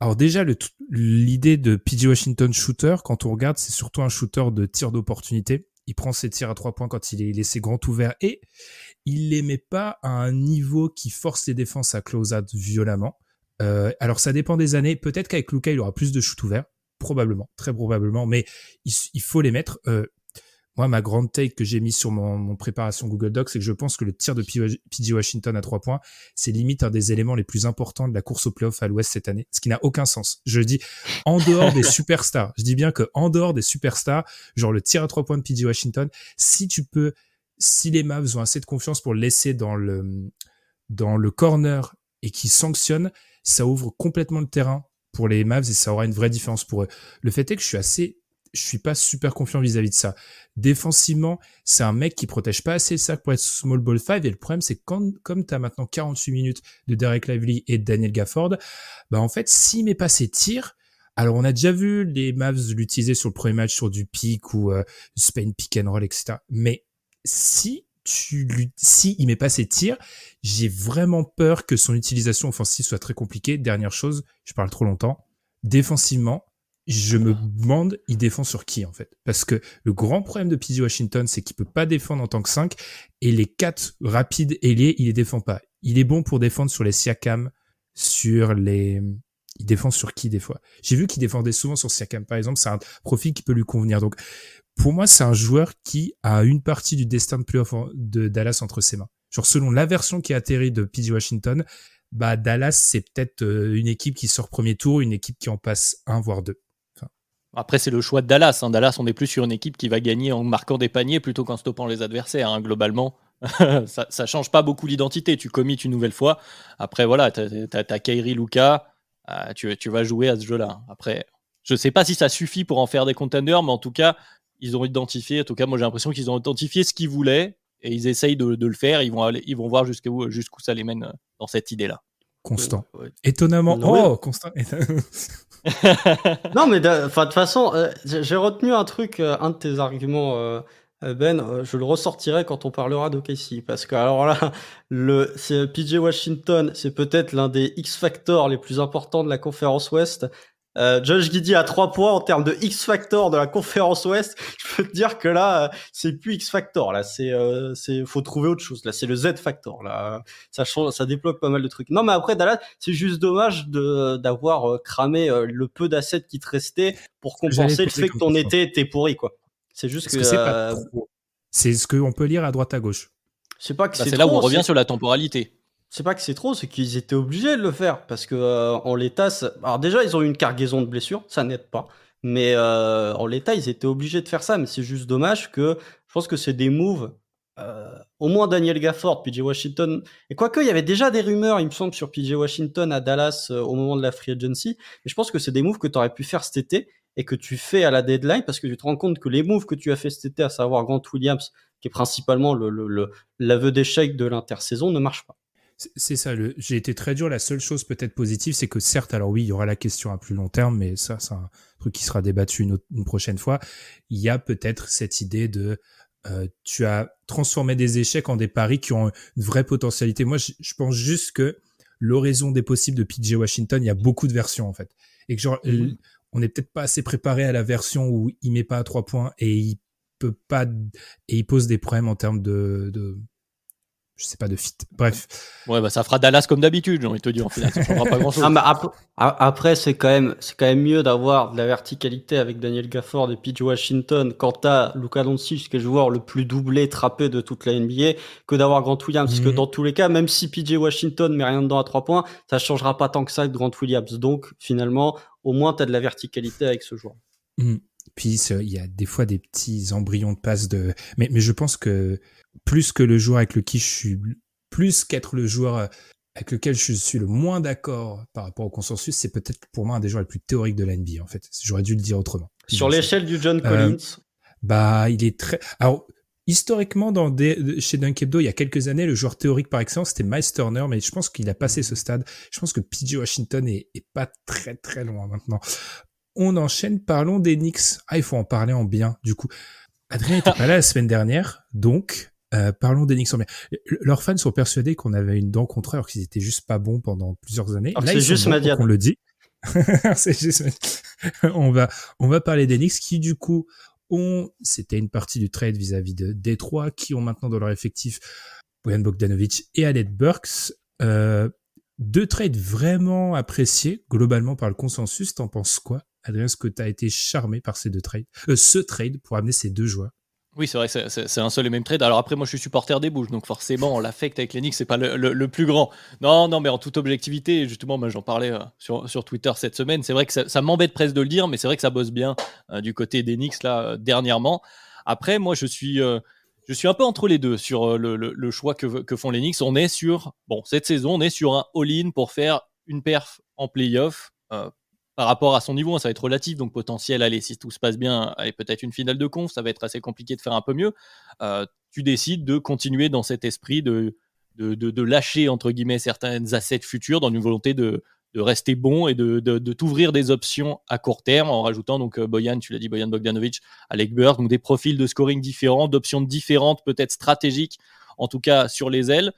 Alors déjà, le t- l'idée de P J Washington shooter, quand on regarde, c'est surtout un shooter de tir d'opportunité. Il prend ses tirs à trois points quand il est laissé grand ouvert et il les met pas à un niveau qui force les défenses à close-out violemment. Euh, alors, ça dépend des années. Peut-être qu'avec Luka, il aura plus de shoot ouverts. Probablement, très probablement, mais il, il faut les mettre. Euh, moi, ma grande take que j'ai mise sur mon, mon préparation Google Docs, c'est que je pense que le tir de P J Washington à trois points, c'est limite un des éléments les plus importants de la course au playoff à l'Ouest cette année, ce qui n'a aucun sens. Je dis, en dehors des superstars, je dis bien que en dehors des superstars, genre le tir à trois points de P J Washington, si tu peux, si les Mavs ont assez de confiance pour le laisser dans le, dans le corner et qu'ils sanctionnent, ça ouvre complètement le terrain pour les Mavs et ça aura une vraie différence pour eux. Le fait est que je suis assez, je suis pas super confiant vis-à-vis de ça. Défensivement, c'est un mec qui protège pas assez le sac pour être small ball five et le problème c'est que quand, comme t'as maintenant quarante-huit minutes de Derek Lively et de Daniel Gafford, bah en fait, s'il met pas ses tirs, alors on a déjà vu les Mavs l'utiliser sur le premier match sur du pick ou euh, spin pick and roll, et cetera. Mais si tu lui, si il met pas ses tirs, j'ai vraiment peur que son utilisation offensive soit très compliquée. Dernière chose, je parle trop longtemps. Défensivement, je me demande, il défend sur qui, en fait? Parce que le grand problème de P J Washington, c'est qu'il peut pas défendre en tant que cinq et les quatre rapides ailiers, il les défend pas. Il est bon pour défendre sur les Siakam, sur les, il défend sur qui, des fois? J'ai vu qu'il défendait souvent sur Siakam, par exemple. C'est un profil qui peut lui convenir. Donc, pour moi, c'est un joueur qui a une partie du destin de playoff de Dallas entre ses mains. Genre, selon la version qui est atterrie de P J Washington, bah, Dallas, c'est peut-être une équipe qui sort premier tour, une équipe qui en passe un, voire deux. Enfin... Après, c'est le choix de Dallas. Hein. Dallas, on est plus sur une équipe qui va gagner en marquant des paniers plutôt qu'en stoppant les adversaires, hein, globalement. ça, ça change pas beaucoup l'identité. Tu commits une nouvelle fois. Après, voilà, t'as, t'as, t'as Kyrie, Luka. Euh, tu, tu vas jouer à ce jeu-là. Après, je sais pas si ça suffit pour en faire des contenders, mais en tout cas... Ils ont identifié, en tout cas, moi j'ai l'impression qu'ils ont identifié ce qu'ils voulaient et ils essayent de, de le faire. Ils vont, aller, ils vont voir jusqu'où, jusqu'où ça les mène dans cette idée-là. Constant. Euh, ouais. Étonnamment. Non, oh, Constant. Non, mais de toute façon, euh, j'ai retenu un truc, euh, un de tes arguments, euh, Ben, euh, je le ressortirai quand on parlera d'O K C. Parce que, alors là, le, c'est P J Washington, c'est peut-être l'un des X-Factors les plus importants de la conférence Ouest. Euh, Josh Giddey à trois points en termes de X-Factor de la conférence Ouest. Je peux te dire que là, c'est plus X-Factor. Là, c'est, euh, c'est, faut trouver autre chose. Là, c'est le Z-Factor. Là, ça change, ça débloque pas mal de trucs. Non, mais après, Dallas, c'est juste dommage de, d'avoir cramé le peu d'assets qui te restait pour compenser le fait que ton été était pourri, quoi. C'est juste que, que c'est, euh, pas trop... c'est ce qu'on peut lire à droite à gauche. C'est pas que bah, c'est, c'est là trop, où on revient c'est... sur la temporalité. C'est pas que c'est trop, c'est qu'ils étaient obligés de le faire parce que euh, en l'état, ça... alors déjà ils ont eu une cargaison de blessures, ça n'aide pas. Mais euh, en l'état, ils étaient obligés de faire ça. Mais c'est juste dommage que je pense que c'est des moves euh, au moins Daniel Gafford, P J Washington. Et quoique, il y avait déjà des rumeurs, il me semble, sur P J Washington à Dallas euh, au moment de la free agency. Mais je pense que c'est des moves que tu aurais pu faire cet été et que tu fais à la deadline, parce que tu te rends compte que les moves que tu as fait cet été, à savoir Grant Williams, qui est principalement le, le, le, l'aveu d'échec de l'intersaison, ne marche pas. C'est ça, le... j'ai été très dur. La seule chose peut-être positive, c'est que certes, alors oui, il y aura la question à plus long terme, mais ça, c'est un truc qui sera débattu une, autre, une prochaine fois. Il y a peut-être cette idée de euh, tu as transformé des échecs en des paris qui ont une vraie potentialité. Moi, je, je pense juste que l'horizon des possibles de P J Washington, il y a beaucoup de versions en fait. Et que genre, mm-hmm. on n'est peut-être pas assez préparé à la version où il met pas à trois points et il peut pas, et il pose des problèmes en termes de... de... je sais pas, de fit. Bref. Ouais, bah, ça fera Dallas comme d'habitude, j'ai envie de te dire. En final, ça changera pas grand chose. Ah, bah, après, après, c'est quand même, c'est quand même mieux d'avoir de la verticalité avec Daniel Gafford et P J Washington quant à Luka Doncic, qui est le joueur le plus doublé, trappé de toute la N B A, que d'avoir Grant Williams. Mmh. Parce que dans tous les cas, même si P J Washington met rien dedans à trois points, ça changera pas tant que ça de Grant Williams. Donc, finalement, au moins, t'as de la verticalité avec ce joueur. Mmh. Puis, il y a des fois des petits embryons de passes de, mais, mais je pense que, plus que le joueur avec lequel je suis, plus qu'être le joueur avec lequel je suis le moins d'accord par rapport au consensus, c'est peut-être pour moi un des joueurs les plus théoriques de la N B A, en fait. J'aurais dû le dire autrement. Sur Donc, l'échelle du John Collins? Euh, bah, il est très, alors, historiquement, dans des, chez Dunk Hebdo, il y a quelques années, le joueur théorique par excellence, c'était Miles Turner, mais je pense qu'il a passé ce stade. Je pense que P J Washington est, est pas très, très loin maintenant. On enchaîne, parlons des Knicks. Ah, il faut en parler en bien, du coup. Adrien était pas là la semaine dernière, donc, Euh, parlons des Knicks en bien. Leurs fans sont persuadés qu'on avait une dent contre eux, alors qu'ils étaient juste pas bons pendant plusieurs années. Alors là, c'est juste ma diade. On le dit. c'est juste. on va, on va parler des Knicks qui, du coup, ont, c'était une partie du trade vis-à-vis de Détroit, qui ont maintenant dans leur effectif Bojan Bogdanović et Alec Burks. Euh, deux trades vraiment appréciés, globalement, par le consensus. T'en penses quoi, Adrien? Est-ce que t'as été charmé par ces deux trades, euh, ce trade pour amener ces deux joueurs? Oui, c'est vrai, c'est, c'est un seul et même trade. Alors après, moi, je suis supporter des Bulls, donc forcément, l'affect avec les Knicks, c'est pas le, le, le plus grand. Non, non, mais en toute objectivité, justement, moi, j'en parlais euh, sur, sur Twitter cette semaine. C'est vrai que ça, ça m'embête presque de le dire, mais c'est vrai que ça bosse bien euh, du côté des Knicks, là, euh, dernièrement. Après, moi, je suis, euh, je suis un peu entre les deux sur euh, le, le, le choix que, que font les Knicks. On est sur, bon, cette saison, on est sur un all-in pour faire une perf en play-off. Euh, Par rapport à son niveau, ça va être relatif, donc potentiel, allez, si tout se passe bien, allez, peut-être une finale de conf, ça va être assez compliqué de faire un peu mieux. Euh, tu décides de continuer dans cet esprit de, de, de, de lâcher, entre guillemets, certaines assets futurs dans une volonté de, de rester bon et de, de, de t'ouvrir des options à court terme en rajoutant, donc, Bojan, tu l'as dit, Bojan Bogdanović, Alec Burks, donc des profils de scoring différents, d'options différentes, peut-être stratégiques, en tout cas sur les ailes.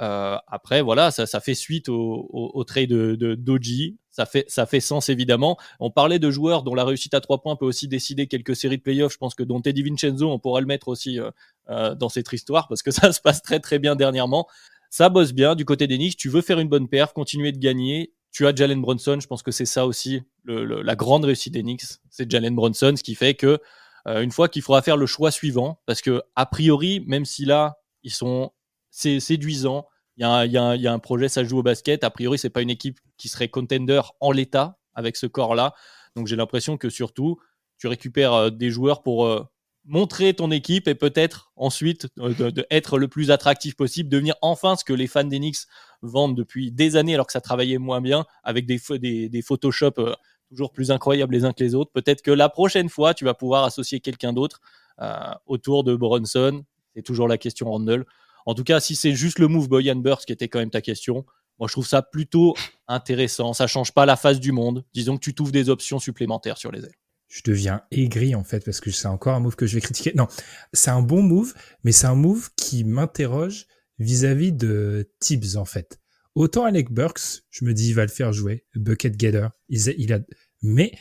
Euh, après, voilà, ça, ça fait suite au, au, au trade de, de, d'O G. Ça fait, ça fait sens, évidemment. On parlait de joueurs dont la réussite à trois points peut aussi décider quelques séries de playoffs. Je pense que Dante DiVincenzo, on pourra le mettre aussi euh, euh, dans cette histoire parce que ça se passe très, très bien dernièrement. Ça bosse bien du côté des Knicks. Tu veux faire une bonne perf, continuer de gagner. Tu as Jalen Brunson. Je pense que c'est ça aussi le, le, la grande réussite des Knicks. C'est Jalen Brunson, ce qui fait que euh, une fois qu'il faudra faire le choix suivant parce que, a priori, même si là, ils sont c'est séduisant. Il y, a un, il, y a un, il y a un projet, ça joue au basket. A priori, ce n'est pas une équipe qui serait contender en l'état avec ce corps-là. Donc, j'ai l'impression que surtout, tu récupères euh, des joueurs pour euh, montrer ton équipe et peut-être ensuite euh, de, de être le plus attractif possible, devenir enfin ce que les fans des Knicks vendent depuis des années alors que ça travaillait moins bien avec des, des, des Photoshop euh, toujours plus incroyables les uns que les autres. Peut-être que la prochaine fois, tu vas pouvoir associer quelqu'un d'autre euh, autour de Bronson. C'est toujours la question Randle. En tout cas, si c'est juste le move Bojan Burks qui était quand même ta question, moi je trouve ça plutôt intéressant. Ça change pas la face du monde. Disons que tu t'ouvres des options supplémentaires sur les ailes. Je deviens aigri en fait parce que c'est encore un move que je vais critiquer. Non, c'est un bon move, mais c'est un move qui m'interroge vis-à-vis de Tibbs en fait. Autant Alec Burks, je me dis il va le faire jouer, bucket getter, il a, il a... mais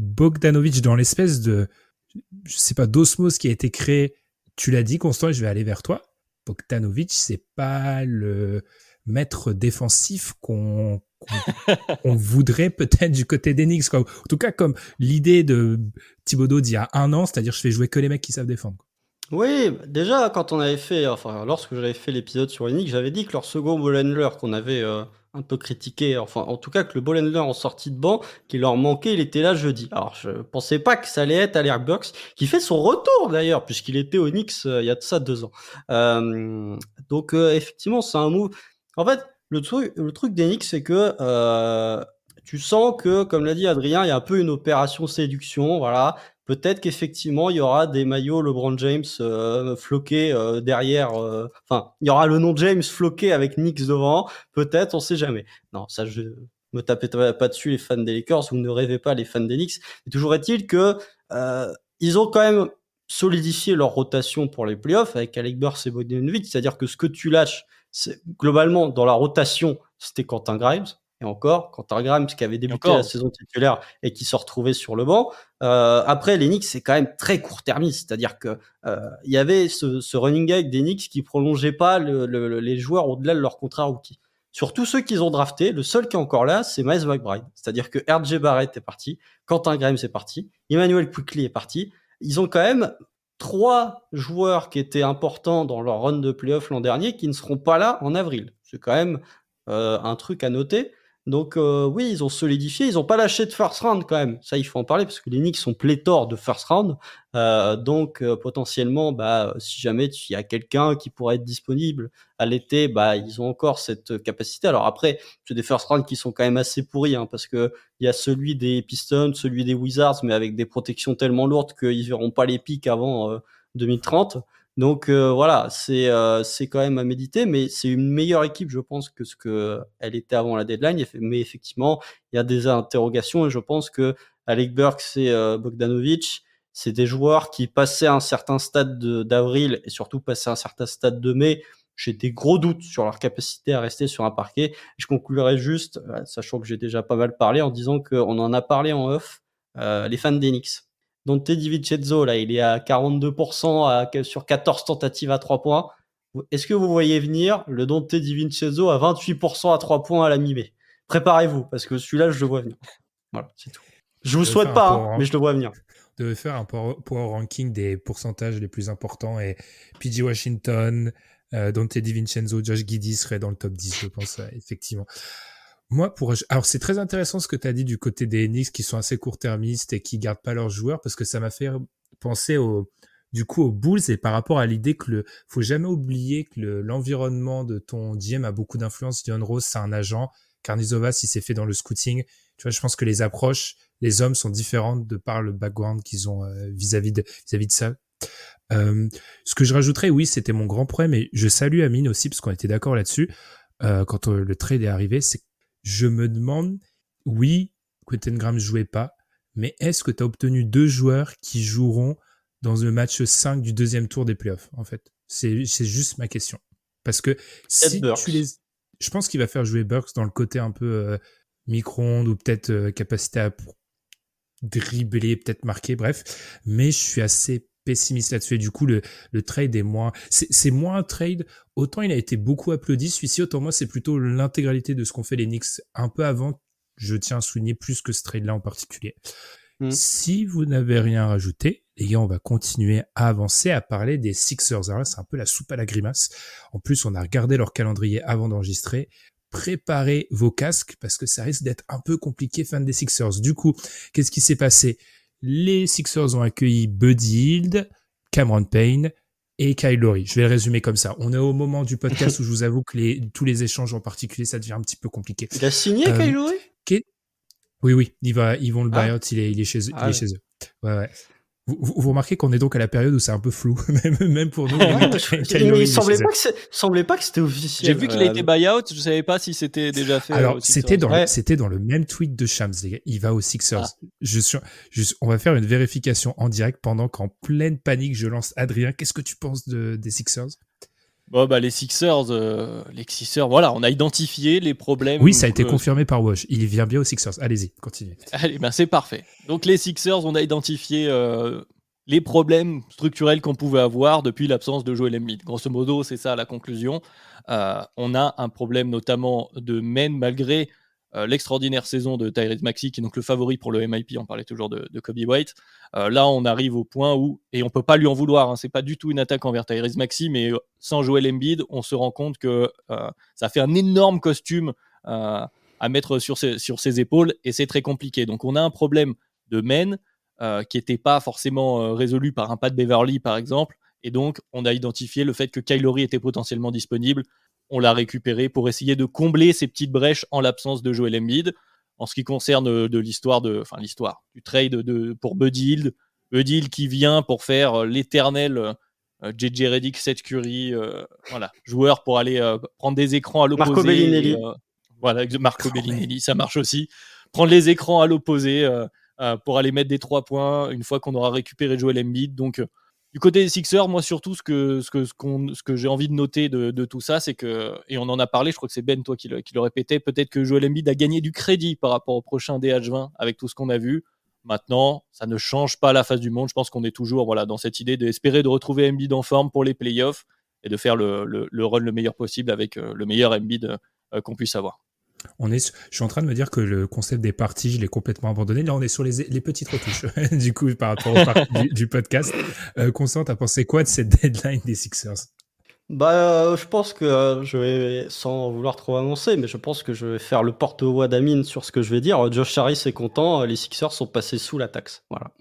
Bogdanović dans l'espèce de, je sais pas, d'osmose qui a été créée, tu l'as dit Constant, je vais aller vers toi. Bogdanović, c'est pas le maître défensif qu'on, qu'on on voudrait peut-être du côté des Knicks. Quoi. En tout cas, comme l'idée de Thibodeau d'il y a un an, c'est-à-dire je fais jouer que les mecs qui savent défendre. Quoi. Oui, déjà, quand on avait fait, enfin, lorsque j'avais fait l'épisode sur les Knicks, j'avais dit que leur second ball handler qu'on avait euh, un peu critiqué, enfin en tout cas que le ball handler en sortie de banc qui leur manquait, il était là jeudi. Alors je pensais pas que ça allait être Alec Burks, qui fait son retour d'ailleurs, puisqu'il était au Knicks euh, il y a de ça deux ans. Euh, donc euh, effectivement, c'est un move. En fait, le truc, le truc des Knicks, c'est que euh, tu sens que, comme l'a dit Adrien, il y a un peu une opération séduction, voilà. Peut-être qu'effectivement, il y aura des maillots LeBron James euh, floqués euh, derrière. Enfin, euh, il y aura le nom James floqué avec Knicks devant. Peut-être, on sait jamais. Non, ça, je me tapais pas dessus les fans des Lakers. Vous ne rêvez pas les fans des Knicks. Mais toujours est-il que euh, ils ont quand même solidifié leur rotation pour les playoffs avec Alec Burks et Bogdanović. C'est-à-dire que ce que tu lâches, c'est, globalement, dans la rotation, c'était Quentin Grimes. Et encore, Quentin Grimes qui avait débuté la saison titulaire et qui se retrouvait sur le banc. Euh, après, les Knicks, c'est quand même très court-termiste. C'est-à-dire que euh, il y avait ce, ce running gag des Knicks qui prolongeait pas le, le, les joueurs au-delà de leur contrat rookie. Sur tous ceux qu'ils ont draftés, le seul qui est encore là, c'est Miles McBride. C'est-à-dire que R J Barrett est parti, Quentin Grimes est parti, Emmanuel Quickley est parti. Ils ont quand même trois joueurs qui étaient importants dans leur run de playoff l'an dernier qui ne seront pas là en avril. C'est quand même euh, un truc à noter. Donc euh, oui, ils ont solidifié, ils n'ont pas lâché de first round quand même. Ça, il faut en parler parce que les Knicks sont pléthore de first round. Euh, donc euh, potentiellement, bah, si jamais il y a quelqu'un qui pourrait être disponible à l'été, bah, ils ont encore cette capacité. Alors après, c'est des first round qui sont quand même assez pourris hein, parce que il y a celui des Pistons, celui des Wizards, mais avec des protections tellement lourdes qu'ils ne verront pas les pics avant euh, deux mille trente. Donc euh, voilà, c'est euh, c'est quand même à méditer, mais c'est une meilleure équipe, je pense, que ce que elle était avant la deadline. Mais effectivement, il y a des interrogations et je pense que Alec Burks et euh, Bogdanović, c'est des joueurs qui passaient un certain stade de, d'avril et surtout passaient un certain stade de mai. J'ai des gros doutes sur leur capacité à rester sur un parquet. Je conclurai juste, sachant que j'ai déjà pas mal parlé, en disant qu'on en a parlé en off, euh, les fans des Knicks. Donc Teddy Vincenzo, là, il est à quarante-deux pour cent à, sur quatorze tentatives à trois points. Est-ce que vous voyez venir le don de Teddy Vincenzo à vingt-huit pour cent à trois points à la mi-mai? Préparez-vous, parce que celui-là, je le vois venir. Voilà, c'est tout. Je vous je souhaite pas, hein, rank... mais je le vois venir. Vous devez faire un power ranking des pourcentages les plus importants. Et P G. Washington, euh, Don Teddy Vincenzo, Josh Giddey serait dans le top dix, je pense, effectivement. Moi, pour, alors, c'est très intéressant ce que tu as dit du côté des Knicks qui sont assez court-termistes et qui gardent pas leurs joueurs parce que ça m'a fait penser au, du coup, aux Bulls et par rapport à l'idée que le, faut jamais oublier que le, l'environnement de ton G M a beaucoup d'influence. Dion Rose, c'est un agent. Karnizova, si c'est fait dans le scouting. Tu vois, je pense que les approches, les hommes sont différentes de par le background qu'ils ont euh, vis-à-vis de, vis-à-vis de ça. Euh, ce que je rajouterais, oui, c'était mon grand problème et je salue Amine aussi parce qu'on était d'accord là-dessus. Euh, quand euh, le trade est arrivé, c'est je me demande, oui, Quentin Grimes jouait pas, mais est-ce que tu as obtenu deux joueurs qui joueront dans le match cinq du deuxième tour des playoffs, en fait? C'est, c'est juste ma question. Parce que si tu les... Je pense qu'il va faire jouer Burks dans le côté un peu euh, micro-ondes ou peut-être euh, capacité à dribbler, peut-être marquer, bref. Mais je suis assez pessimiste là-dessus. Et du coup, le, le trade est moins... C'est, c'est moins un trade... Autant il a été beaucoup applaudi, celui-ci, autant moi, c'est plutôt l'intégralité de ce qu'ont fait les Knicks un peu avant. Je tiens à souligner plus que ce trade-là en particulier. Mmh. Si vous n'avez rien à rajouter, les gars, on va continuer à avancer, à parler des Sixers. Alors là, c'est un peu la soupe à la grimace. En plus, on a regardé leur calendrier avant d'enregistrer. Préparez vos casques parce que ça risque d'être un peu compliqué, fan des Sixers. Du coup, qu'est-ce qui s'est passé? Les Sixers ont accueilli Buddy Hield, Cameron Payne et Kyle Lowry. Je vais le résumer comme ça. On est au moment du podcast où je vous avoue que les, tous les échanges en particulier, ça devient un petit peu compliqué. Il a signé euh, Kyle Lowry? K- oui, oui. Il va, ils vont le buyout. Ah. Il est, il est chez eux. Ah, il est oui. chez eux. Ouais, ouais. Vous, vous, vous remarquez qu'on est donc à la période où c'est un peu flou, même, même pour nous. Il ne semblait, semblait pas que c'était officiel. J'ai vu qu'il a été buyout, je ne savais pas si c'était déjà fait. Alors, c'était dans, ouais. le, c'était dans le même tweet de Shams, les gars. Il va aux Sixers. Ah. Je suis, je, on va faire une vérification en direct pendant qu'en pleine panique, je lance Adrien. Qu'est-ce que tu penses de, des Sixers? Bon, bah, les Sixers, euh, les Sixers, voilà, on a identifié les problèmes. Oui, ça a été que... confirmé par Wash. Il vient bien aux Sixers. Allez-y, continuez. Allez, ben, c'est parfait. Donc, les Sixers, on a identifié euh, les problèmes structurels qu'on pouvait avoir depuis l'absence de Joel Embiid. Grosso modo, c'est ça la conclusion. Euh, on a un problème notamment de men, malgré euh, l'extraordinaire saison de Tyrese Maxey, qui est donc le favori pour le M I P. On parlait toujours de, de Coby White. Euh, là, on arrive au point où, et on ne peut pas lui en vouloir, hein, ce n'est pas du tout une attaque envers Tyrese Maxey, mais sans Joel Embiid, on se rend compte que euh, ça fait un énorme costume euh, à mettre sur ses, sur ses épaules, et c'est très compliqué. Donc on a un problème de men euh, qui n'était pas forcément euh, résolu par un Pat Beverly par exemple, et donc on a identifié le fait que Kyle Lowry était potentiellement disponible, on l'a récupéré pour essayer de combler ces petites brèches en l'absence de Joel Embiid. En ce qui concerne de l'histoire, de, enfin l'histoire du trade de, pour Buddy Hield, Buddy Hield qui vient pour faire l'éternel J J Redick, Seth Curry, euh, voilà, joueur pour aller euh, prendre des écrans à l'opposé. Marco Bellinelli. Euh, voilà, Marco oh, Bellinelli, mais... ça marche aussi. Prendre les écrans à l'opposé euh, euh, pour aller mettre des trois points une fois qu'on aura récupéré Joel Embiid. Donc, euh, du côté des Sixers, moi surtout, ce que, ce que, ce qu'on, ce que j'ai envie de noter de, de tout ça, c'est que, et on en a parlé, je crois que c'est Ben, toi, qui le, qui le répétait, peut-être que Joel Embiid a gagné du crédit par rapport au prochain D H vingt avec tout ce qu'on a vu. Maintenant, ça ne change pas la face du monde. Je pense qu'on est toujours voilà, dans cette idée d'espérer de retrouver Embiid en forme pour les playoffs et de faire le, le, le run le meilleur possible avec euh, le meilleur Embiid euh, qu'on puisse avoir. On est, je suis en train de me dire que le concept des parties, je l'ai complètement abandonné. Là, on est sur les, les petites retouches du coup par rapport aux parties du, du podcast. Euh, Constant, t'as pensé quoi de cette deadline des Sixers ? Bah, euh, je pense que euh, je vais, sans vouloir trop annoncer, mais je pense que je vais faire le porte-voix d'Amine sur ce que je vais dire. Josh Harris est content, les Sixers sont passés sous la taxe, voilà,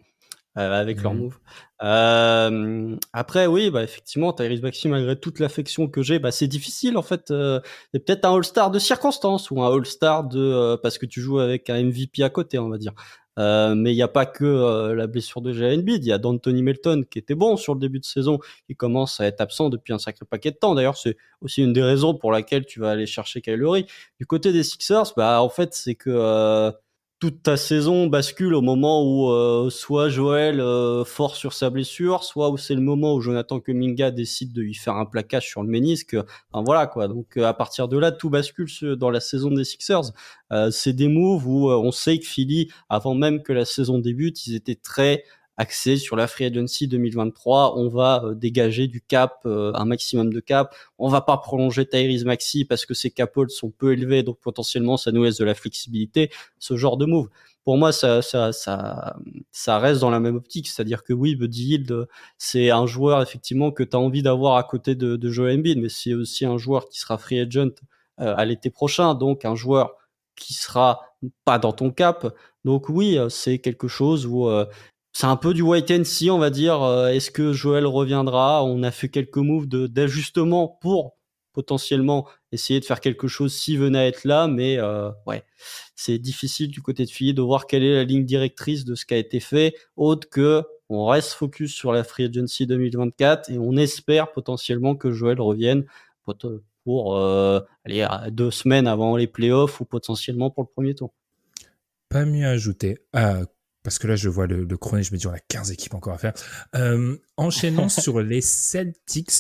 euh, avec mmh. leur move. Euh, après, oui, bah effectivement, Tyrese Maxey, malgré toute l'affection que j'ai, bah c'est difficile en fait. Euh, c'est peut-être un All-Star de circonstance ou un All-Star de euh, parce que tu joues avec un M V P à côté, on va dire. Euh, mais il n'y a pas que euh, la blessure de Joel Embiid, il y a D'Anthony Melton qui était bon sur le début de saison, qui commence à être absent depuis un sacré paquet de temps. D'ailleurs, c'est aussi une des raisons pour laquelle tu vas aller chercher Kyle Lowry. Du côté des Sixers, bah en fait, c'est que euh, toute ta saison bascule au moment où euh, soit Joel euh, fort sur sa blessure, soit où c'est le moment où Jonathan Kuminga décide de lui faire un plaquage sur le ménisque. Enfin voilà quoi. Donc euh, à partir de là, tout bascule dans la saison des Sixers. Euh, c'est des moves où euh, on sait que Philly, avant même que la saison débute, ils étaient très axés sur la Free Agency deux mille vingt-trois. On va euh, dégager du cap, euh, un maximum de cap. On va pas prolonger Tyrese Maxey parce que ses cap-holds sont peu élevés, donc potentiellement ça nous laisse de la flexibilité. Ce genre de move. Pour moi, ça, ça, ça, ça reste dans la même optique, c'est-à-dire que oui, Buddy Hield, c'est un joueur effectivement que t'as envie d'avoir à côté de, de Joel Embiid, mais c'est aussi un joueur qui sera free agent euh, à l'été prochain, donc un joueur qui sera pas dans ton cap. Donc oui, c'est quelque chose où euh, c'est un peu du wait and see, on va dire. Euh, est-ce que Joel reviendra ? On a fait quelques moves de, d'ajustement pour potentiellement essayer de faire quelque chose s'il venait à être là, mais euh, ouais, c'est difficile du côté de Philly de voir quelle est la ligne directrice de ce qui a été fait, autre que on reste focus sur la Free Agency deux mille vingt-quatre et on espère potentiellement que Joel revienne pour, pour euh, aller deux semaines avant les playoffs ou potentiellement pour le premier tour. Pas mieux à ajouter, euh, parce que là je vois le, le chroné, je me dis on a quinze équipes encore à faire. Euh, enchaînons sur les Celtics.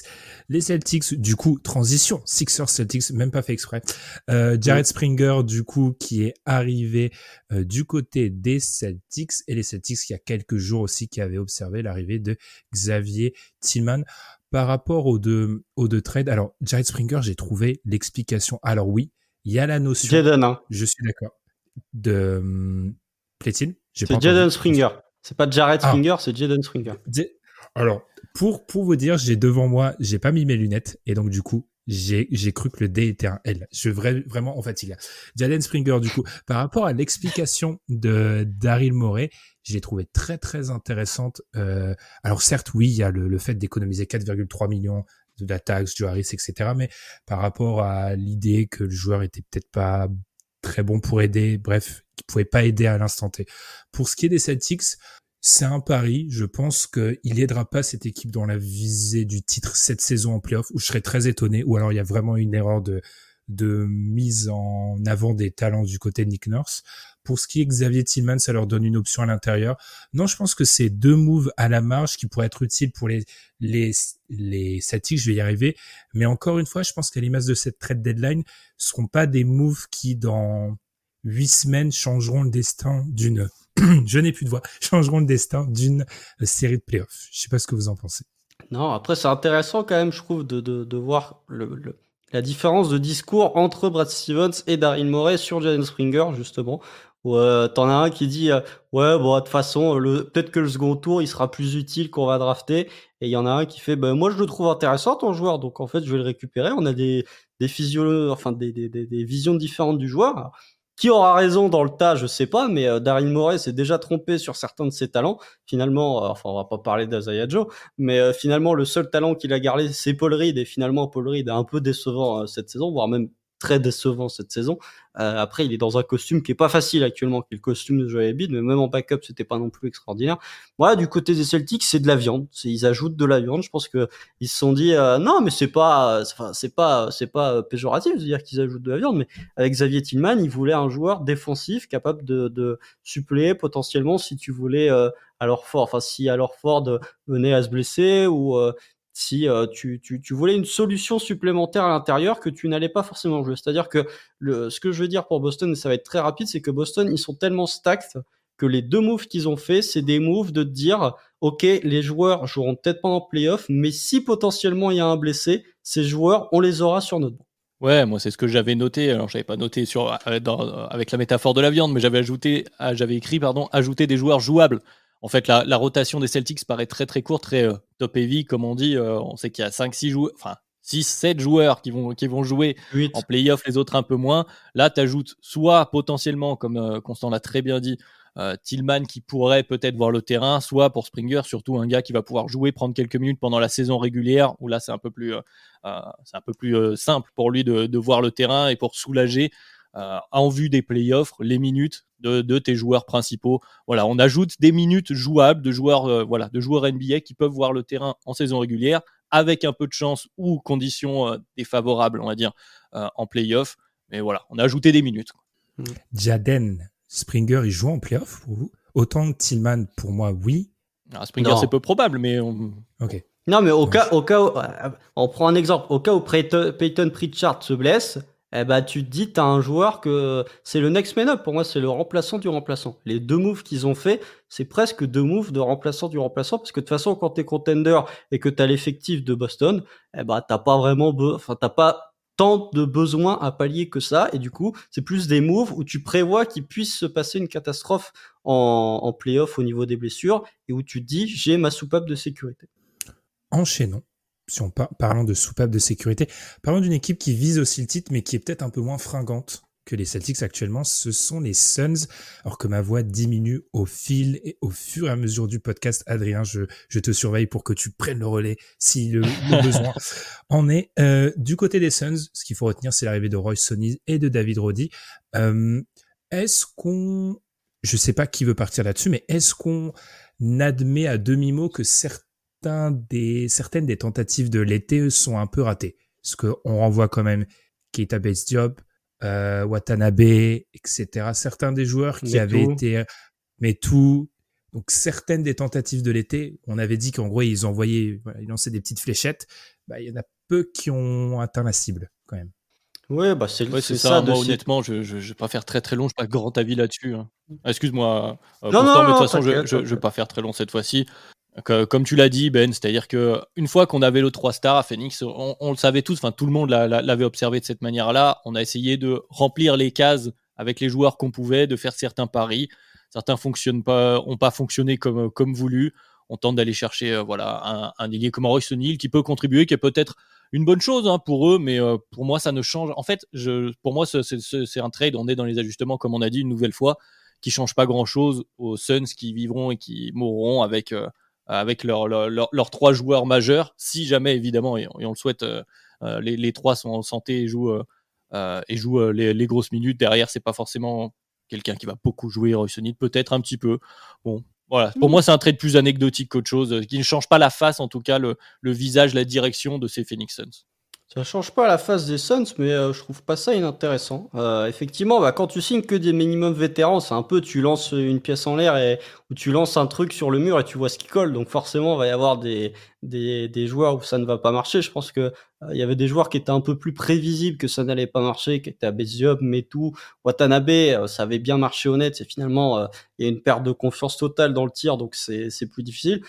Les Celtics, du coup, transition. Sixers Celtics, même pas fait exprès. Euh, Jared Springer, du coup, qui est arrivé euh, du côté des Celtics. Et les Celtics, il y a quelques jours aussi, qui avaient observé l'arrivée de Xavier Tillman. Par rapport aux deux, aux deux trades, alors, Jared Springer, j'ai trouvé l'explication. Alors oui, il y a la notion... Jaden, je suis d'accord. De... Plaît-il ? J'ai c'est Jaden Springer. C'est pas Jared Springer, ah. c'est Jaden Springer. J- Alors, pour, pour vous dire, j'ai devant moi, j'ai pas mis mes lunettes, et donc, du coup, j'ai, j'ai cru que le D était un L. Je suis vrai, vraiment en fatigue. Jaden Springer, du coup, par rapport à l'explication de, d'Daryl Morey, je l'ai trouvée très, très intéressante. Euh, alors, certes, oui, il y a le, le fait d'économiser quatre virgule trois millions de la taxe, du Harris, et cetera, mais par rapport à l'idée que le joueur était peut-être pas très bon pour aider, bref, qui pouvait pas aider à l'instant T. Pour ce qui est des Celtics, c'est un pari. Je pense qu'il aidera pas cette équipe dans la visée du titre cette saison en playoff, où je serais très étonné, ou alors il y a vraiment une erreur de, de mise en avant des talents du côté de Nick Nurse. Pour ce qui est Xavier Tillman, ça leur donne une option à l'intérieur. Non, je pense que c'est deux moves à la marge qui pourraient être utiles pour les, les, les Celtics. Je vais y arriver. Mais encore une fois, je pense qu'à l'image de cette trade deadline, ce seront pas des moves qui, dans huit semaines, changeront le destin d'une, je n'ai plus de voix, changeront le destin d'une série de playoffs. Je sais pas ce que vous en pensez. Non, après, c'est intéressant quand même, je trouve, de, de, de voir le, le, la différence de discours entre Brad Stevens et Daryl Morey sur Jaden Springer, justement, où euh, t'en as un qui dit euh, ouais bon de toute façon le, peut-être que le second tour il sera plus utile qu'on va drafter, et il y en a un qui fait ben bah, moi je le trouve intéressant ton joueur donc en fait je vais le récupérer. On a des des physio enfin des des des, des visions différentes du joueur. Alors, qui aura raison dans le tas, je sais pas, mais euh, Daryl Morey s'est déjà trompé sur certains de ses talents. Finalement, euh, enfin, on va pas parler d'Azaya Joe, mais euh, finalement, le seul talent qu'il a gardé, c'est Paul Reed, et finalement, Paul Reed est un peu décevant euh, cette saison, voire même très décevant cette saison. Euh, après, il est dans un costume qui est pas facile actuellement, qui est le costume de Joel Embiid, mais même en backup, c'était pas non plus extraordinaire. Voilà, du côté des Celtics, c'est de la viande. C'est, ils ajoutent de la viande. Je pense que ils se sont dit, euh, non, mais c'est pas, enfin, c'est, c'est pas, c'est pas péjoratif de dire qu'ils ajoutent de la viande, mais avec Xavier Tillman, ils voulaient un joueur défensif, capable de, de suppléer potentiellement si tu voulais, euh, alors fort, enfin, si alors Ford venait à se blesser ou, euh, si euh, tu, tu, tu voulais une solution supplémentaire à l'intérieur que tu n'allais pas forcément jouer. C'est-à-dire que le, ce que je veux dire pour Boston, et ça va être très rapide, c'est que Boston, ils sont tellement stacked que les deux moves qu'ils ont fait, c'est des moves de dire « Ok, les joueurs joueront peut-être pas en play-off, mais si potentiellement il y a un blessé, ces joueurs, on les aura sur notre banc. » Ouais, moi c'est ce que j'avais noté. Alors j'avais pas noté sur, dans, avec la métaphore de la viande, mais j'avais, ajouté, j'avais écrit pardon, « Ajouter des joueurs jouables ». En fait, la, la rotation des Celtics paraît très très courte, très euh, top-heavy, comme on dit. Euh, on sait qu'il y a cinq six joueurs, enfin six sept joueurs qui vont, qui vont jouer huit en play-off, les autres un peu moins. Là, tu ajoutes soit potentiellement, comme euh, Constant l'a très bien dit, euh, Tillman qui pourrait peut-être voir le terrain, soit pour Springer, surtout un gars qui va pouvoir jouer, prendre quelques minutes pendant la saison régulière, où là c'est un peu plus, euh, euh, c'est un peu plus euh, simple pour lui de, de voir le terrain et pour soulager Euh, en vue des playoffs, les minutes de, de tes joueurs principaux. Voilà, on ajoute des minutes jouables de joueurs, euh, voilà, de joueurs N B A qui peuvent voir le terrain en saison régulière avec un peu de chance ou conditions euh, défavorables, on va dire, euh, en playoffs. Mais voilà, on a ajouté des minutes. Mmh. Jaden Springer, il joue en playoffs pour vous? Autant que Tillman, pour moi, oui. Alors, Springer, non. C'est peu probable, mais... On... Ok. Non, mais au ouais. cas, au cas où, on prend un exemple. Au cas où Peyton, Peyton Pritchard se blesse... Eh ben, tu te dis, t'as un joueur que c'est le next man up. Pour moi, c'est le remplaçant du remplaçant. Les deux moves qu'ils ont fait, c'est presque deux moves de remplaçant du remplaçant, parce que de toute façon, quand t'es contender et que t'as l'effectif de Boston, eh ben, t'as pas vraiment, be- enfin, t'as pas tant de besoin à pallier que ça. Et du coup, c'est plus des moves où tu prévois qu'il puisse se passer une catastrophe en, en playoff au niveau des blessures et où tu te dis, j'ai ma soupape de sécurité. Enchaînons. Si on par- parlant de soupape de sécurité, parlons d'une équipe qui vise aussi le titre, mais qui est peut-être un peu moins fringante que les Celtics actuellement, ce sont les Suns. Alors que ma voix diminue au fil et au fur et à mesure du podcast, Adrien, je, je te surveille pour que tu prennes le relais si le, le besoin en est. Euh, du côté des Suns, ce qu'il faut retenir, c'est l'arrivée de Royce O'Neale et de David Roddy. Euh, est-ce qu'on... Je sais pas qui veut partir là-dessus, mais est-ce qu'on admet à demi-mot que certains Des, certaines des tentatives de l'été sont un peu ratées, parce qu'on renvoie quand même Keita Bates-Diop, euh, Watanabe, et cetera. Certains des joueurs qui mais avaient tout. été... Mais tout... Donc, certaines des tentatives de l'été, on avait dit qu'en gros, ils envoyaient, voilà, ils lançaient des petites fléchettes. Bah, il y en a peu qui ont atteint la cible, quand même. Ouais, bah c'est, ouais, c'est, c'est ça. ça de moi, honnêtement, je, je, je vais pas faire très très long. Je n'ai pas grand avis là-dessus. Hein. Excuse-moi. Euh, non, non, temps, non, mais de toute façon, je, je, je vais pas faire très long cette fois-ci. Que, comme tu l'as dit, Ben, c'est-à-dire qu'une fois qu'on avait le trois stars à Phoenix, on, on le savait tous, enfin tout le monde l'a, l'a, l'avait observé de cette manière-là. On a essayé de remplir les cases avec les joueurs qu'on pouvait, de faire certains paris. Certains fonctionnent pas, ont pas fonctionné comme, comme voulu. On tente d'aller chercher euh, voilà, un ailier comme Royce O'Neale qui peut contribuer, qui est peut-être une bonne chose hein, pour eux, mais euh, pour moi ça ne change. En fait, je, pour moi c'est, c'est, c'est un trade. On est dans les ajustements, comme on a dit une nouvelle fois, qui change pas grand-chose aux Suns qui vivront et qui mourront avec. Euh, avec leurs leur, leur, leur trois joueurs majeurs, si jamais, évidemment, et on, et on le souhaite, euh, les, les trois sont en santé et jouent, euh, et jouent euh, les, les grosses minutes. Derrière, c'est pas forcément quelqu'un qui va beaucoup jouer, Royce O'Neale, peut-être un petit peu. Bon, voilà. Pour mmh. moi, c'est un trait de plus anecdotique qu'autre chose, euh, qui ne change pas la face, en tout cas, le, le visage, la direction de ces Phoenix Suns. Ça change pas la face des Suns, mais euh, je trouve pas ça inintéressant. Euh, effectivement, bah, quand tu signes que des minimums vétérans, c'est un peu, tu lances une pièce en l'air et ou tu lances un truc sur le mur et tu vois ce qui colle. Donc forcément, il va y avoir des, des, des joueurs où ça ne va pas marcher. Je pense que il euh, y avait des joueurs qui étaient un peu plus prévisibles que ça n'allait pas marcher, qui étaient à Bates-Diop, Metu, Watanabe, euh, ça avait bien marché honnête. Et finalement, il euh, y a une perte de confiance totale dans le tir, donc c'est, c'est plus difficile.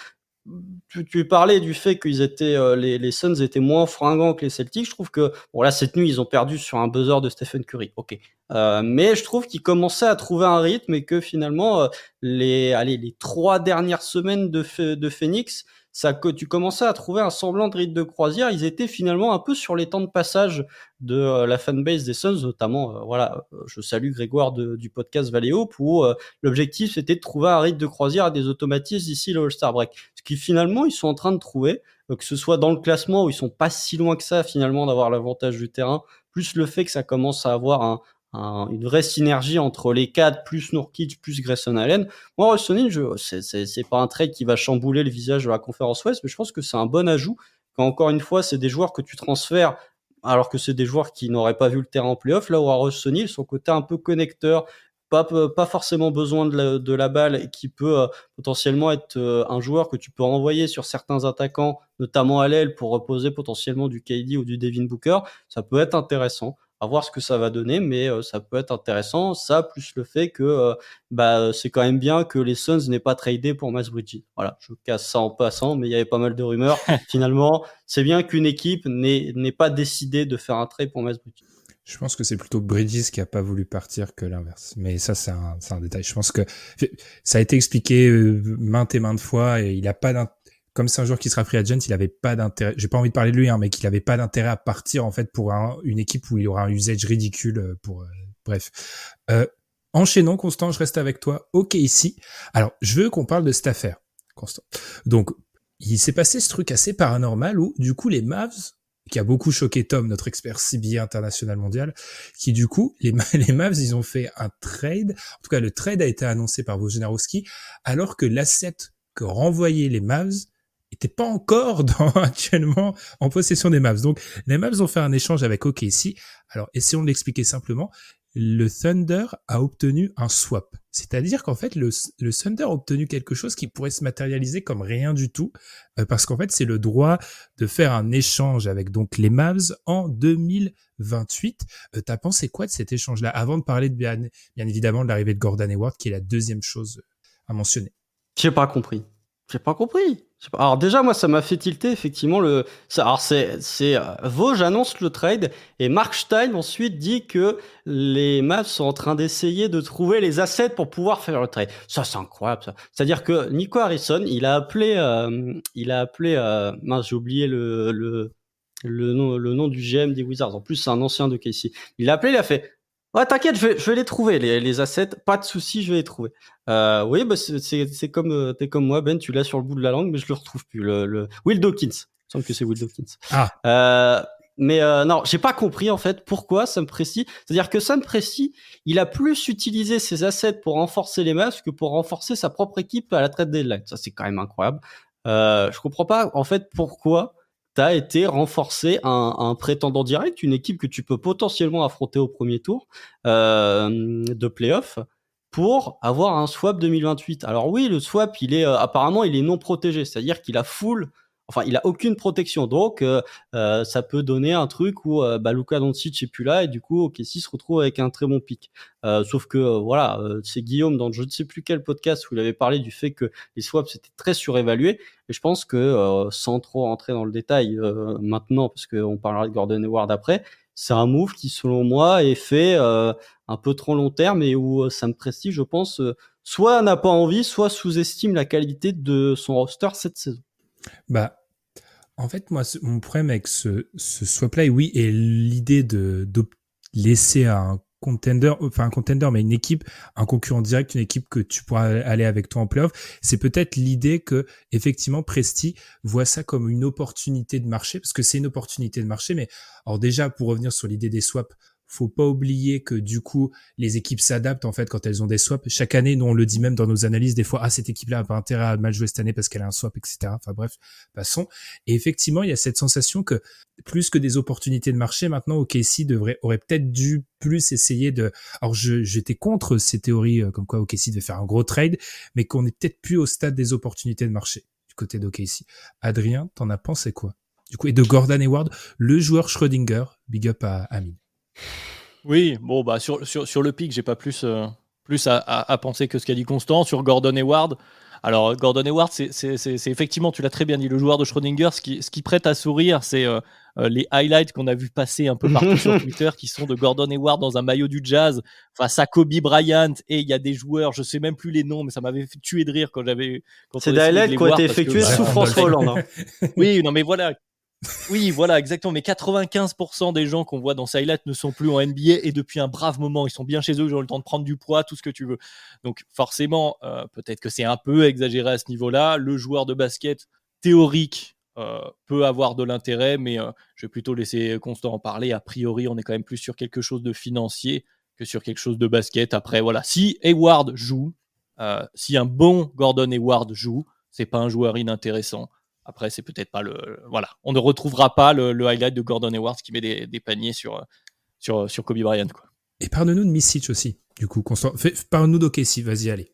Tu, tu parlais du fait qu'ils étaient euh, les, les Suns étaient moins fringants que les Celtics. Je trouve que bon là cette nuit ils ont perdu sur un buzzer de Stephen Curry. Ok, euh, mais je trouve qu'ils commençaient à trouver un rythme et que finalement euh, les allez les trois dernières semaines de de Phoenix, ça que tu commençais à trouver un semblant de rythme de croisière. Ils étaient finalement un peu sur les temps de passage de euh, la fanbase des Suns, notamment euh, voilà. Euh, je salue Grégoire de, du podcast Valéo où euh, l'objectif c'était de trouver un rythme de croisière et des automatismes d'ici le All-Star Break. Ce qui finalement ils sont en train de trouver, que ce soit dans le classement où ils sont pas si loin que ça finalement d'avoir l'avantage du terrain, plus le fait que ça commence à avoir un, un, une vraie synergie entre les cadres, plus Nurkic, plus Grayson Allen. Moi, Royce O'Neal, je, c'est, c'est, c'est pas un trade qui va chambouler le visage de la conférence Ouest, mais je pense que c'est un bon ajout. Quand encore une fois, c'est des joueurs que tu transfères alors que c'est des joueurs qui n'auraient pas vu le terrain en playoff, là où à Royce O'Neal, son côté un peu connecteur, Pas, pas forcément besoin de la, de la balle et qui peut euh, potentiellement être euh, un joueur que tu peux renvoyer sur certains attaquants, notamment à l'aile, pour reposer potentiellement du K D ou du Devin Booker. Ça peut être intéressant, à voir ce que ça va donner, mais euh, ça peut être intéressant. Ça, plus le fait que euh, bah, c'est quand même bien que les Suns n'aient pas tradé pour Miles Bridges. Voilà, je casse ça en passant, mais il y avait pas mal de rumeurs. Finalement, c'est bien qu'une équipe n'ait, n'ait pas décidé de faire un trade pour Miles Bridges. Je pense que c'est plutôt Bridges qui a pas voulu partir que l'inverse. Mais ça, c'est un, c'est un détail. Je pense que ça a été expliqué maintes et maintes fois et il a pas d'int... comme c'est un joueur qui sera free agent, il avait pas d'intérêt, j'ai pas envie de parler de lui, hein, mais qu'il avait pas d'intérêt à partir, en fait, pour un, une équipe où il aura un usage ridicule pour, euh, bref. Euh, enchaînons, Constant, je reste avec toi. OK, ici. Alors, je veux qu'on parle de cette affaire, Constant. Donc, il s'est passé ce truc assez paranormal où, du coup, les Mavs, qui a beaucoup choqué Tom, notre expert C B A international mondial, qui du coup, les, les Mavs, ils ont fait un trade. En tout cas, le trade a été annoncé par Wojnarowski, alors que l'asset que renvoyaient les Mavs était pas encore dans, actuellement en possession des Mavs. Donc, les Mavs ont fait un échange avec O K C. Alors, essayons de l'expliquer simplement. Le Thunder a obtenu un swap. C'est-à-dire qu'en fait, le, le Thunder a obtenu quelque chose qui pourrait se matérialiser comme rien du tout, euh, parce qu'en fait, c'est le droit de faire un échange avec donc les Mavs en deux mille vingt-huit. Euh, t'as pensé quoi de cet échange-là? Avant de parler, de bien, bien évidemment, de l'arrivée de Gordon Hayward, qui est la deuxième chose à mentionner. J'ai pas compris. J'ai pas compris. J'ai pas... Alors déjà, moi, ça m'a fait tilter, effectivement. Le... Alors, c'est, c'est Vosges annonce le trade et Mark Stein ensuite dit que les Mavs sont en train d'essayer de trouver les assets pour pouvoir faire le trade. Ça, c'est incroyable, ça. C'est-à-dire que Nico Harrison, il a appelé... Euh, il a appelé... Euh... Mince, j'ai oublié le, le, le, nom, le nom du G M des Wizards. En plus, c'est un ancien de K C. Il a appelé, il a fait... Ouais, t'inquiète, je vais, je vais les trouver, les, les assets. Pas de souci, je vais les trouver. Euh, oui, bah, c'est, c'est, c'est comme, euh, t'es comme moi, Ben, tu l'as sur le bout de la langue, mais je le retrouve plus. Le, le... Will Dawkins. Il me semble que c'est Will Dawkins. Ah. Euh, mais, euh, non, j'ai pas compris, en fait, pourquoi Sam Presti. C'est-à-dire que Sam Presti, il a plus utilisé ses assets pour renforcer les Mavs que pour renforcer sa propre équipe à la trade deadline. Ça, c'est quand même incroyable. Euh, je comprends pas, en fait, pourquoi t'as été renforcé un, un prétendant direct, une équipe que tu peux potentiellement affronter au premier tour euh, de play-off pour avoir un swap deux mille vingt-huit. Alors oui, le swap, il est euh, apparemment il est non protégé, c'est-à-dire qu'il a full, enfin il a aucune protection, donc euh, euh, ça peut donner un truc où euh, bah, Luka Doncic est plus là et du coup O K C se retrouve avec un très bon pick. Euh, sauf que euh, voilà, euh, c'est Guillaume dans je ne sais plus quel podcast où il avait parlé du fait que les swaps étaient très surévalués. Et je pense que, euh, sans trop rentrer dans le détail euh, maintenant, parce qu'on parlera de Gordon Hayward après, c'est un move qui, selon moi, est fait euh, un peu trop long terme et où euh, Sam Presti, je pense, euh, soit n'a pas envie, soit sous-estime la qualité de son roster cette saison. Bah, en fait, moi, mon problème avec ce, ce swap-là, oui, et l'idée de, de laisser un contender, enfin un contender, mais une équipe, un concurrent direct, une équipe que tu pourras aller avec toi en playoff, c'est peut-être l'idée que effectivement Presti voit ça comme une opportunité de marché, parce que c'est une opportunité de marché. Mais alors déjà, pour revenir sur l'idée des swaps, faut pas oublier que du coup les équipes s'adaptent en fait quand elles ont des swaps. Chaque année, nous on le dit même dans nos analyses des fois, ah cette équipe-là a pas intérêt à mal jouer cette année parce qu'elle a un swap, et cetera. Enfin bref, passons. Et effectivement, il y a cette sensation que plus que des opportunités de marché, maintenant O K C devrait aurait peut-être dû plus essayer de. Alors je j'étais contre ces théories comme quoi O K C devait faire un gros trade, mais qu'on est peut-être plus au stade des opportunités de marché du côté d'O K C. Adrien, t'en as pensé quoi du coup? Et de Gordon Hayward, le joueur Schrödinger, big up à Amine. Oui, bon bah sur sur sur le pic, j'ai pas plus euh, plus à, à, à penser que ce qu'a dit Constant sur Gordon Hayward. Alors Gordon Hayward, c'est, c'est, c'est, c'est effectivement, tu l'as très bien dit, le joueur de Schrödinger. Ce qui, ce qui prête à sourire, c'est euh, les highlights qu'on a vu passer un peu partout sur Twitter, qui sont de Gordon Hayward dans un maillot du Jazz face à Kobe Bryant, et il y a des joueurs, je sais même plus les noms, mais ça m'avait fait tuer de rire quand j'avais. Quand c'est des highlights qui ont été effectués sous François Hollande. Hein. Oui, non mais voilà. Oui, voilà, exactement. Mais quatre-vingt-quinze pour cent des gens qu'on voit dans ces highlights ne sont plus en N B A, et depuis un brave moment, ils sont bien chez eux, ils ont le temps de prendre du poids, tout ce que tu veux. Donc forcément, euh, peut-être que c'est un peu exagéré à ce niveau-là. Le joueur de basket théorique euh, peut avoir de l'intérêt, mais euh, je vais plutôt laisser Constant en parler. A priori, on est quand même plus sur quelque chose de financier que sur quelque chose de basket. Après, voilà, si Hayward joue, euh, si un bon Gordon Hayward joue, c'est pas un joueur inintéressant. Après, c'est peut-être pas le. Voilà, on ne retrouvera pas le, le highlight de Gordon Hayward qui met des, des paniers sur, sur, sur Kobe Bryant, quoi. Et parle-nous de Micić aussi, du coup, Constant. Parle-nous d'O K C, vas-y, allez.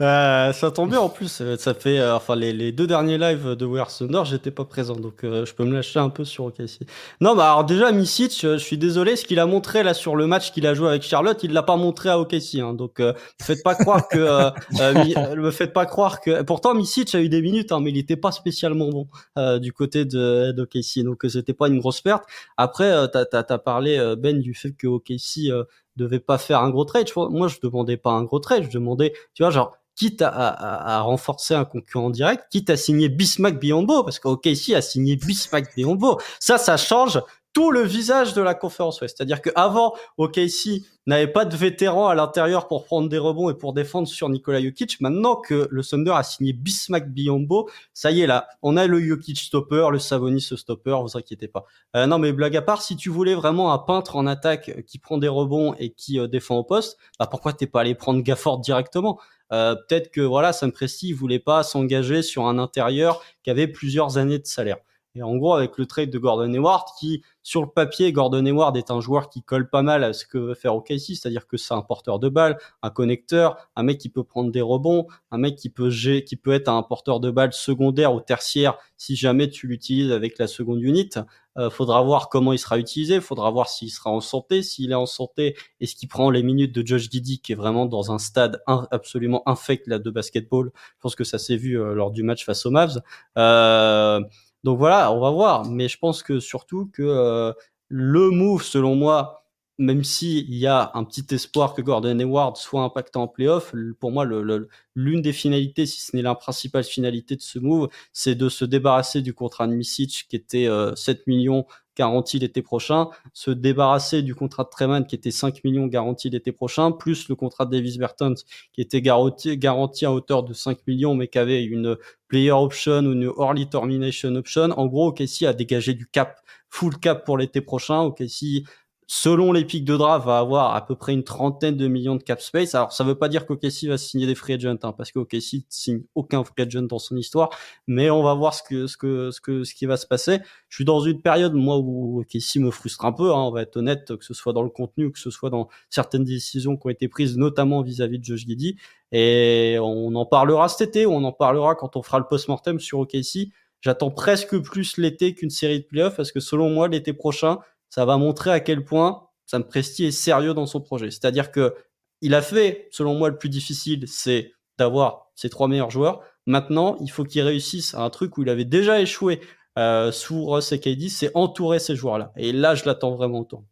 euh, ça tombe bien en plus. Ça fait, euh, enfin, les, les deux derniers lives de Warriors Thunder, j'étais pas présent, donc euh, je peux me lâcher un peu sur O K C. Non, bah alors déjà Micić, je suis désolé, ce qu'il a montré là sur le match qu'il a joué avec Charlotte, il l'a pas montré à O K C. Hein, donc, euh, faites pas croire que, euh, euh, me faites pas croire que. Pourtant, Micić a eu des minutes, hein, mais il était pas spécialement bon euh, du côté de d'O K C, donc c'était pas une grosse perte. Après, euh, t'as, t'as, t'as parlé Ben du fait que O K C euh, devait pas faire un gros trade. Moi, je demandais pas un gros trade, je demandais, tu vois, genre, quitte à, à, à renforcer un concurrent direct, quitte à signer Bismack Biyombo, parce qu'O K C a signé Bismack Biyombo. Ça, ça change tout le visage de la conférence Ouest. C'est-à-dire qu'avant, O K C n'avait pas de vétéran à l'intérieur pour prendre des rebonds et pour défendre sur Nikola Jokic. Maintenant que le Thunder a signé Bismack Biyombo, ça y est, là, on a le Jokic stopper, le Sabonis stopper, vous inquiétez pas. Euh, non, mais blague à part, si tu voulais vraiment un peintre en attaque qui prend des rebonds et qui euh, défend au poste, bah pourquoi t'es pas allé prendre Gafford directement? Euh, peut-être que, voilà, Sam Presti, il voulait pas s'engager sur un intérieur qui avait plusieurs années de salaire. Et en gros, avec le trade de Gordon Hayward, qui, sur le papier, Gordon Hayward est un joueur qui colle pas mal à ce que veut faire O K C, c'est-à-dire que c'est un porteur de balle, un connecteur, un mec qui peut prendre des rebonds, un mec qui peut gérer, qui peut être un porteur de balle secondaire ou tertiaire si jamais tu l'utilises avec la seconde unit. Euh, faudra voir comment il sera utilisé, faudra voir s'il sera en santé, s'il est en santé, est-ce qu'il prend les minutes de Josh Giddey qui est vraiment dans un stade in- absolument infect là de basketball. Je pense que ça s'est vu euh, lors du match face aux Mavs. Euh, donc voilà, on va voir, mais je pense que surtout que euh, le move, selon moi, même si il y a un petit espoir que Gordon Hayward soit impactant en playoff, pour moi, le, le, l'une des finalités, si ce n'est la principale finalité de ce move, c'est de se débarrasser du contrat de Micić qui était euh, sept millions garantis l'été prochain, se débarrasser du contrat de Treyman qui était cinq millions garantis l'été prochain, plus le contrat de Davis Bertans qui était garanti, garanti à hauteur de cinq millions mais qui avait une player option ou une early termination option. En gros, O K C a dégagé du cap, full cap pour l'été prochain. O K C, selon les pics de draft, va avoir à peu près une trentaine de millions de cap space. Alors, ça veut pas dire qu'O K C va signer des free agents, hein, parce qu'O K C ne signe aucun free agent dans son histoire. Mais on va voir ce que, ce que, ce que, ce qui va se passer. Je suis dans une période, moi, où O K C me frustre un peu, hein, on va être honnête, que ce soit dans le contenu, que ce soit dans certaines décisions qui ont été prises, notamment vis-à-vis de Josh Giddey. Et on en parlera cet été, on en parlera quand on fera le post-mortem sur O K C. J'attends presque plus l'été qu'une série de playoffs, parce que selon moi, l'été prochain, ça va montrer à quel point Sam Presti est sérieux dans son projet. C'est-à-dire que il a fait, selon moi, le plus difficile, c'est d'avoir ses trois meilleurs joueurs. Maintenant, il faut qu'il réussisse à un truc où il avait déjà échoué euh, sous Russ et K D, c'est entourer ces joueurs-là. Et là, je l'attends vraiment au temps.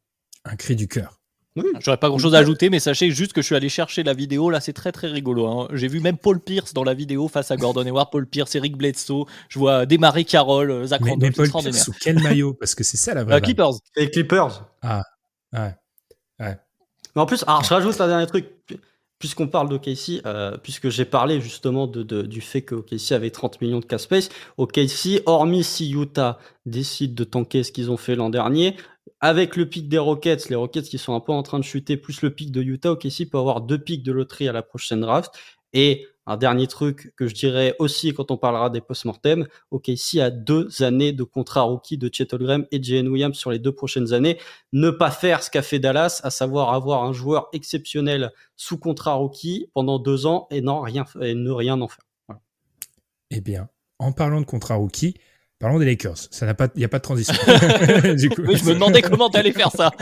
Un cri du cœur. Oui. J'aurais pas grand-chose à ajouter, mais sachez juste que je suis allé chercher la vidéo. Là, c'est très très rigolo. Hein. J'ai vu même Paul Pierce dans la vidéo face à Gordon Hayward. Paul Pierce, Eric Bledsoe. Je vois démarrer Carroll, Zach Randolph. Mais, mais Paul Pierce sous quel maillot? Parce que c'est ça la vraie. Euh, Clippers. Et Clippers. Ah ouais. Ouais. Mais en plus, alors je rajoute un dernier truc. Puisqu'on parle d'O K C, euh, puisque j'ai parlé justement de, de, du fait que O K C avait trente millions de cap space, O K C, hormis si Utah décide de tanker ce qu'ils ont fait l'an dernier, avec le pic des Rockets, les Rockets qui sont un peu en train de chuter, plus le pic de Utah, O K C peut avoir deux pics de loterie à la prochaine draft. Et un dernier truc que je dirais aussi quand on parlera des post-mortem, O K C a deux années de contrat rookie de Chet Holmgren et Jalen Williams sur les deux prochaines années. Ne pas faire ce qu'a fait Dallas, à savoir avoir un joueur exceptionnel sous contrat rookie pendant deux ans et, non, rien, et ne rien en faire. Voilà. Eh bien, en parlant de contrat rookie, Parlons des Lakers. Ça n'a pas, il n'y a pas de transition. Du coup, je me demandais comment tu allais faire ça.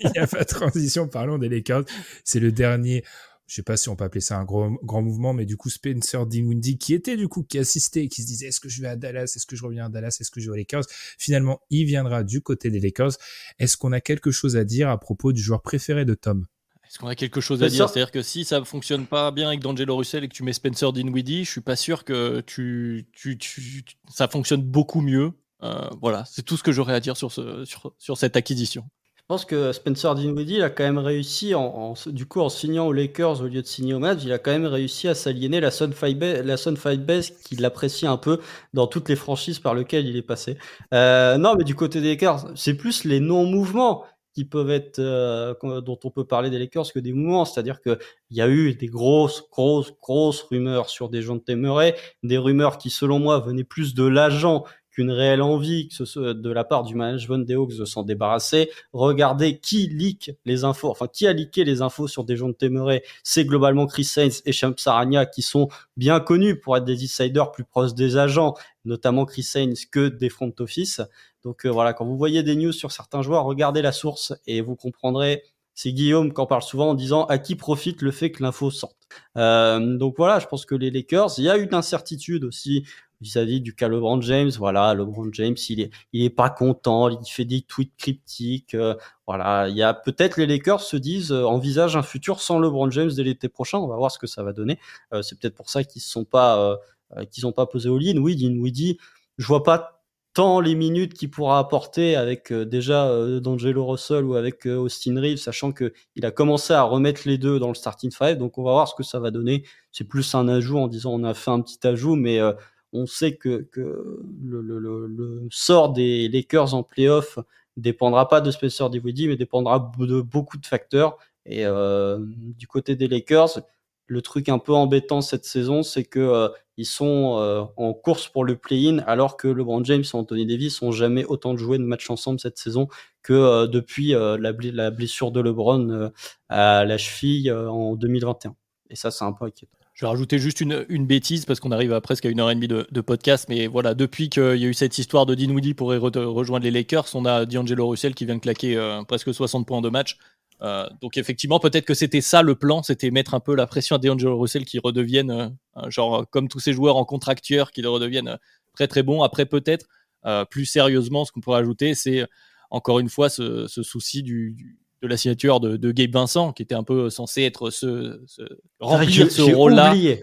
Il n'y a pas de transition. Parlons des Lakers. C'est le dernier. Je ne sais pas si on peut appeler ça un gros, grand mouvement, mais du coup, Spencer Dinwiddie, qui était du coup, qui assistait, qui se disait, est-ce que je vais à Dallas? Est-ce que je reviens à Dallas? Est-ce que je vais aux Lakers? Finalement, il viendra du côté des Lakers. Est-ce qu'on a quelque chose à dire à propos du joueur préféré de Tom? Est-ce qu'on a quelque chose à dire? C'est-à-dire que si ça ne fonctionne pas bien avec D'Angelo Russell et que tu mets Spencer Dinwiddie, je ne suis pas sûr que tu, tu, tu, tu, ça fonctionne beaucoup mieux. Euh, voilà, c'est tout ce que j'aurais à dire sur, ce, sur, sur cette acquisition. Je pense que Spencer Dinwiddie, il a quand même réussi, en, en, du coup en signant aux Lakers au lieu de signer aux Mavs, il a quand même réussi à s'aliéner la Sun Fanbase qu'il apprécie un peu dans toutes les franchises par lesquelles il est passé. Euh, non, mais du côté des Lakers, c'est plus les non-mouvements qui peuvent être, euh, dont on peut parler des Lakers que des mouvements. C'est-à-dire qu'il y a eu des grosses, grosses, grosses rumeurs sur des gens de Temeray, des rumeurs qui, selon moi, venaient plus de l'agent qu'une réelle envie que ce soit de la part du management des Hawks de s'en débarrasser. Regardez qui leak les infos, enfin qui a leaké les infos sur des gens de Temeray, c'est globalement Chris Haynes et Shams Charania qui sont bien connus pour être des insiders plus proches des agents, notamment Chris Haynes, que des front office. Donc euh, voilà, quand vous voyez des news sur certains joueurs, regardez la source et vous comprendrez. C'est Guillaume qui en parle souvent en disant à qui profite le fait que l'info sorte. Euh, donc voilà, je pense que les Lakers, il y a eu une incertitude aussi vis-à-vis du cas LeBron James. Voilà, LeBron James, il est, il est pas content, il fait des tweets cryptiques. Euh, voilà, il y a peut-être les Lakers se disent, euh, envisagent un futur sans LeBron James dès l'été prochain. On va voir ce que ça va donner. Euh, c'est peut-être pour ça qu'ils se sont pas, euh, qu'ils ont pas pesé au line. Oui, Dinwiddie, je vois pas tant les minutes qu'il pourra apporter avec euh, déjà euh, D'Angelo Russell ou avec euh, Austin Reeves, sachant que il a commencé à remettre les deux dans le starting five. Donc on va voir ce que ça va donner. C'est plus un ajout en disant on a fait un petit ajout, mais euh, on sait que, que le, le, le, le sort des Lakers en playoff dépendra pas de Spencer Dinwiddie, mais dépendra de beaucoup de facteurs. Et euh, du côté des Lakers, le truc un peu embêtant cette saison, c'est que euh, ils sont euh, en course pour le play-in, alors que LeBron James et Anthony Davis n'ont jamais autant joué de matchs ensemble cette saison que euh, depuis euh, la, bl- la blessure de LeBron euh, à la cheville euh, en deux mille vingt et un. Et ça, c'est un peu inquiétant. Je vais rajouter juste une, une bêtise parce qu'on arrive à presque à une heure et demie de, de podcast. Mais voilà, depuis qu'il y a eu cette histoire de Dinwiddie pour re- rejoindre les Lakers, on a D'Angelo Russell qui vient de claquer euh, presque soixante points en deux matchs. Euh, donc effectivement, peut-être que c'était ça le plan, c'était mettre un peu la pression à D'Angelo Russell qui redevienne, euh, genre comme tous ces joueurs en contractueur, qui redeviennent euh, très très bons. Après peut-être, euh, plus sérieusement, ce qu'on peut rajouter, c'est encore une fois ce, ce souci du, du de la signature de, de Gabe Vincent, qui était un peu censé être ce, ce remplir je, ce j'ai rôle-là. Oublié.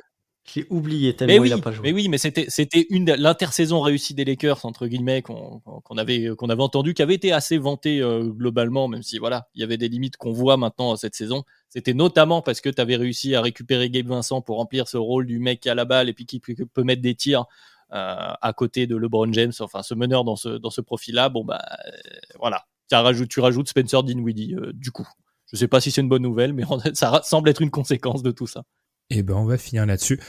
J'ai oublié tellement mais oui, il n'a pas joué. Mais oui, mais c'était, c'était une, l'intersaison réussie des Lakers, entre guillemets, qu'on, qu'on, avait, qu'on avait entendu, qui avait été assez vantée euh, globalement, même si voilà, il y avait des limites qu'on voit maintenant euh, cette saison. C'était notamment parce que tu avais réussi à récupérer Gabe Vincent pour remplir ce rôle du mec qui a la balle et puis qui peut mettre des tirs euh, à côté de LeBron James, enfin ce meneur dans ce, dans ce profil-là. Bon, bah euh, voilà, tu rajoutes, tu rajoutes Spencer Dinwiddie, euh, du coup. Je ne sais pas si c'est une bonne nouvelle, mais on, ça semble être une conséquence de tout ça. Eh ben, on va finir là-dessus.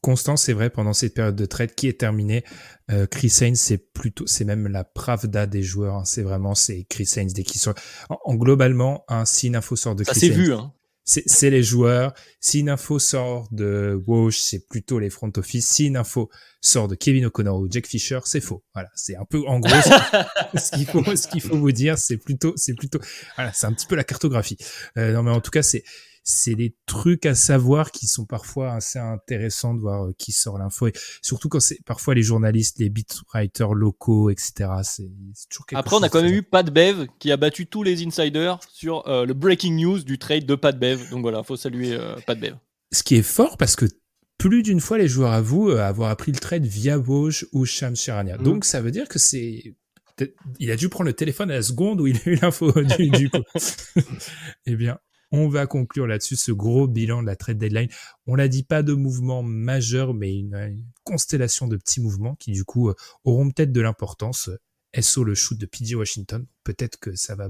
Constant, c'est vrai, pendant cette période de trade qui est terminée, euh, Chris Haynes, c'est plutôt, c'est même la pravda des joueurs, hein. C'est vraiment, c'est Chris Haynes dès qu'ils sont, en, en globalement, hein, si une info sort de Chris Haynes. Ça s'est vu, hein. C'est, c'est les joueurs. Si une info sort de Walsh, c'est plutôt les front office. Si une info sort de Kevin O'Connor ou Jack Fisher, c'est faux. Voilà. C'est un peu, en gros, ce qu'il faut, ce qu'il faut vous dire, c'est plutôt, c'est plutôt, voilà, c'est un petit peu la cartographie. Euh, non, mais en tout cas, c'est, c'est des trucs à savoir qui sont parfois assez intéressants de voir qui sort l'info. Et surtout quand c'est parfois les journalistes, les beatwriters locaux, et cetera. C'est, c'est toujours quelque Après, chose on a quand même eu Pat Bev qui a battu tous les insiders sur euh, le breaking news du trade de Pat Bev. Donc voilà, faut saluer euh, Pat Bev. Ce qui est fort parce que plus d'une fois, les joueurs avouent avoir appris le trade via Bojan ou Shams Charania. Mmh. Donc ça veut dire que c'est... Il a dû prendre le téléphone à la seconde où il a eu l'info du, du coup. Eh bien... On va conclure là-dessus ce gros bilan de la trade deadline. On l'a dit, pas de mouvement majeur, mais une, une constellation de petits mouvements qui, du coup, auront peut-être de l'importance. S O le shoot de P G Washington. Peut-être que ça va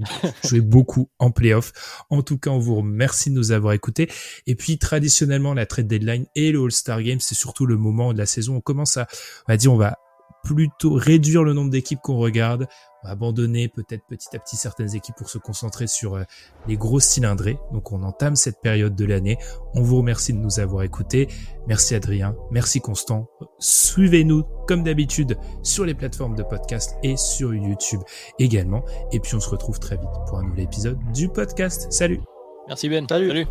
jouer beaucoup en playoff. En tout cas, on vous remercie de nous avoir écoutés. Et puis, traditionnellement, la trade deadline et le All-Star Game, c'est surtout le moment de la saison. On commence à, on va dire, on va plutôt réduire le nombre d'équipes qu'on regarde. abandonner peut-être petit à petit certaines équipes pour se concentrer sur les grosses cylindrées. Donc on entame cette période de l'année. On vous remercie de nous avoir écoutés. Merci Adrien, merci Constant. Suivez-nous comme d'habitude sur les plateformes de podcast et sur YouTube également. Et puis on se retrouve très vite pour un nouvel épisode du podcast. Salut. Merci Ben. Salut. Salut.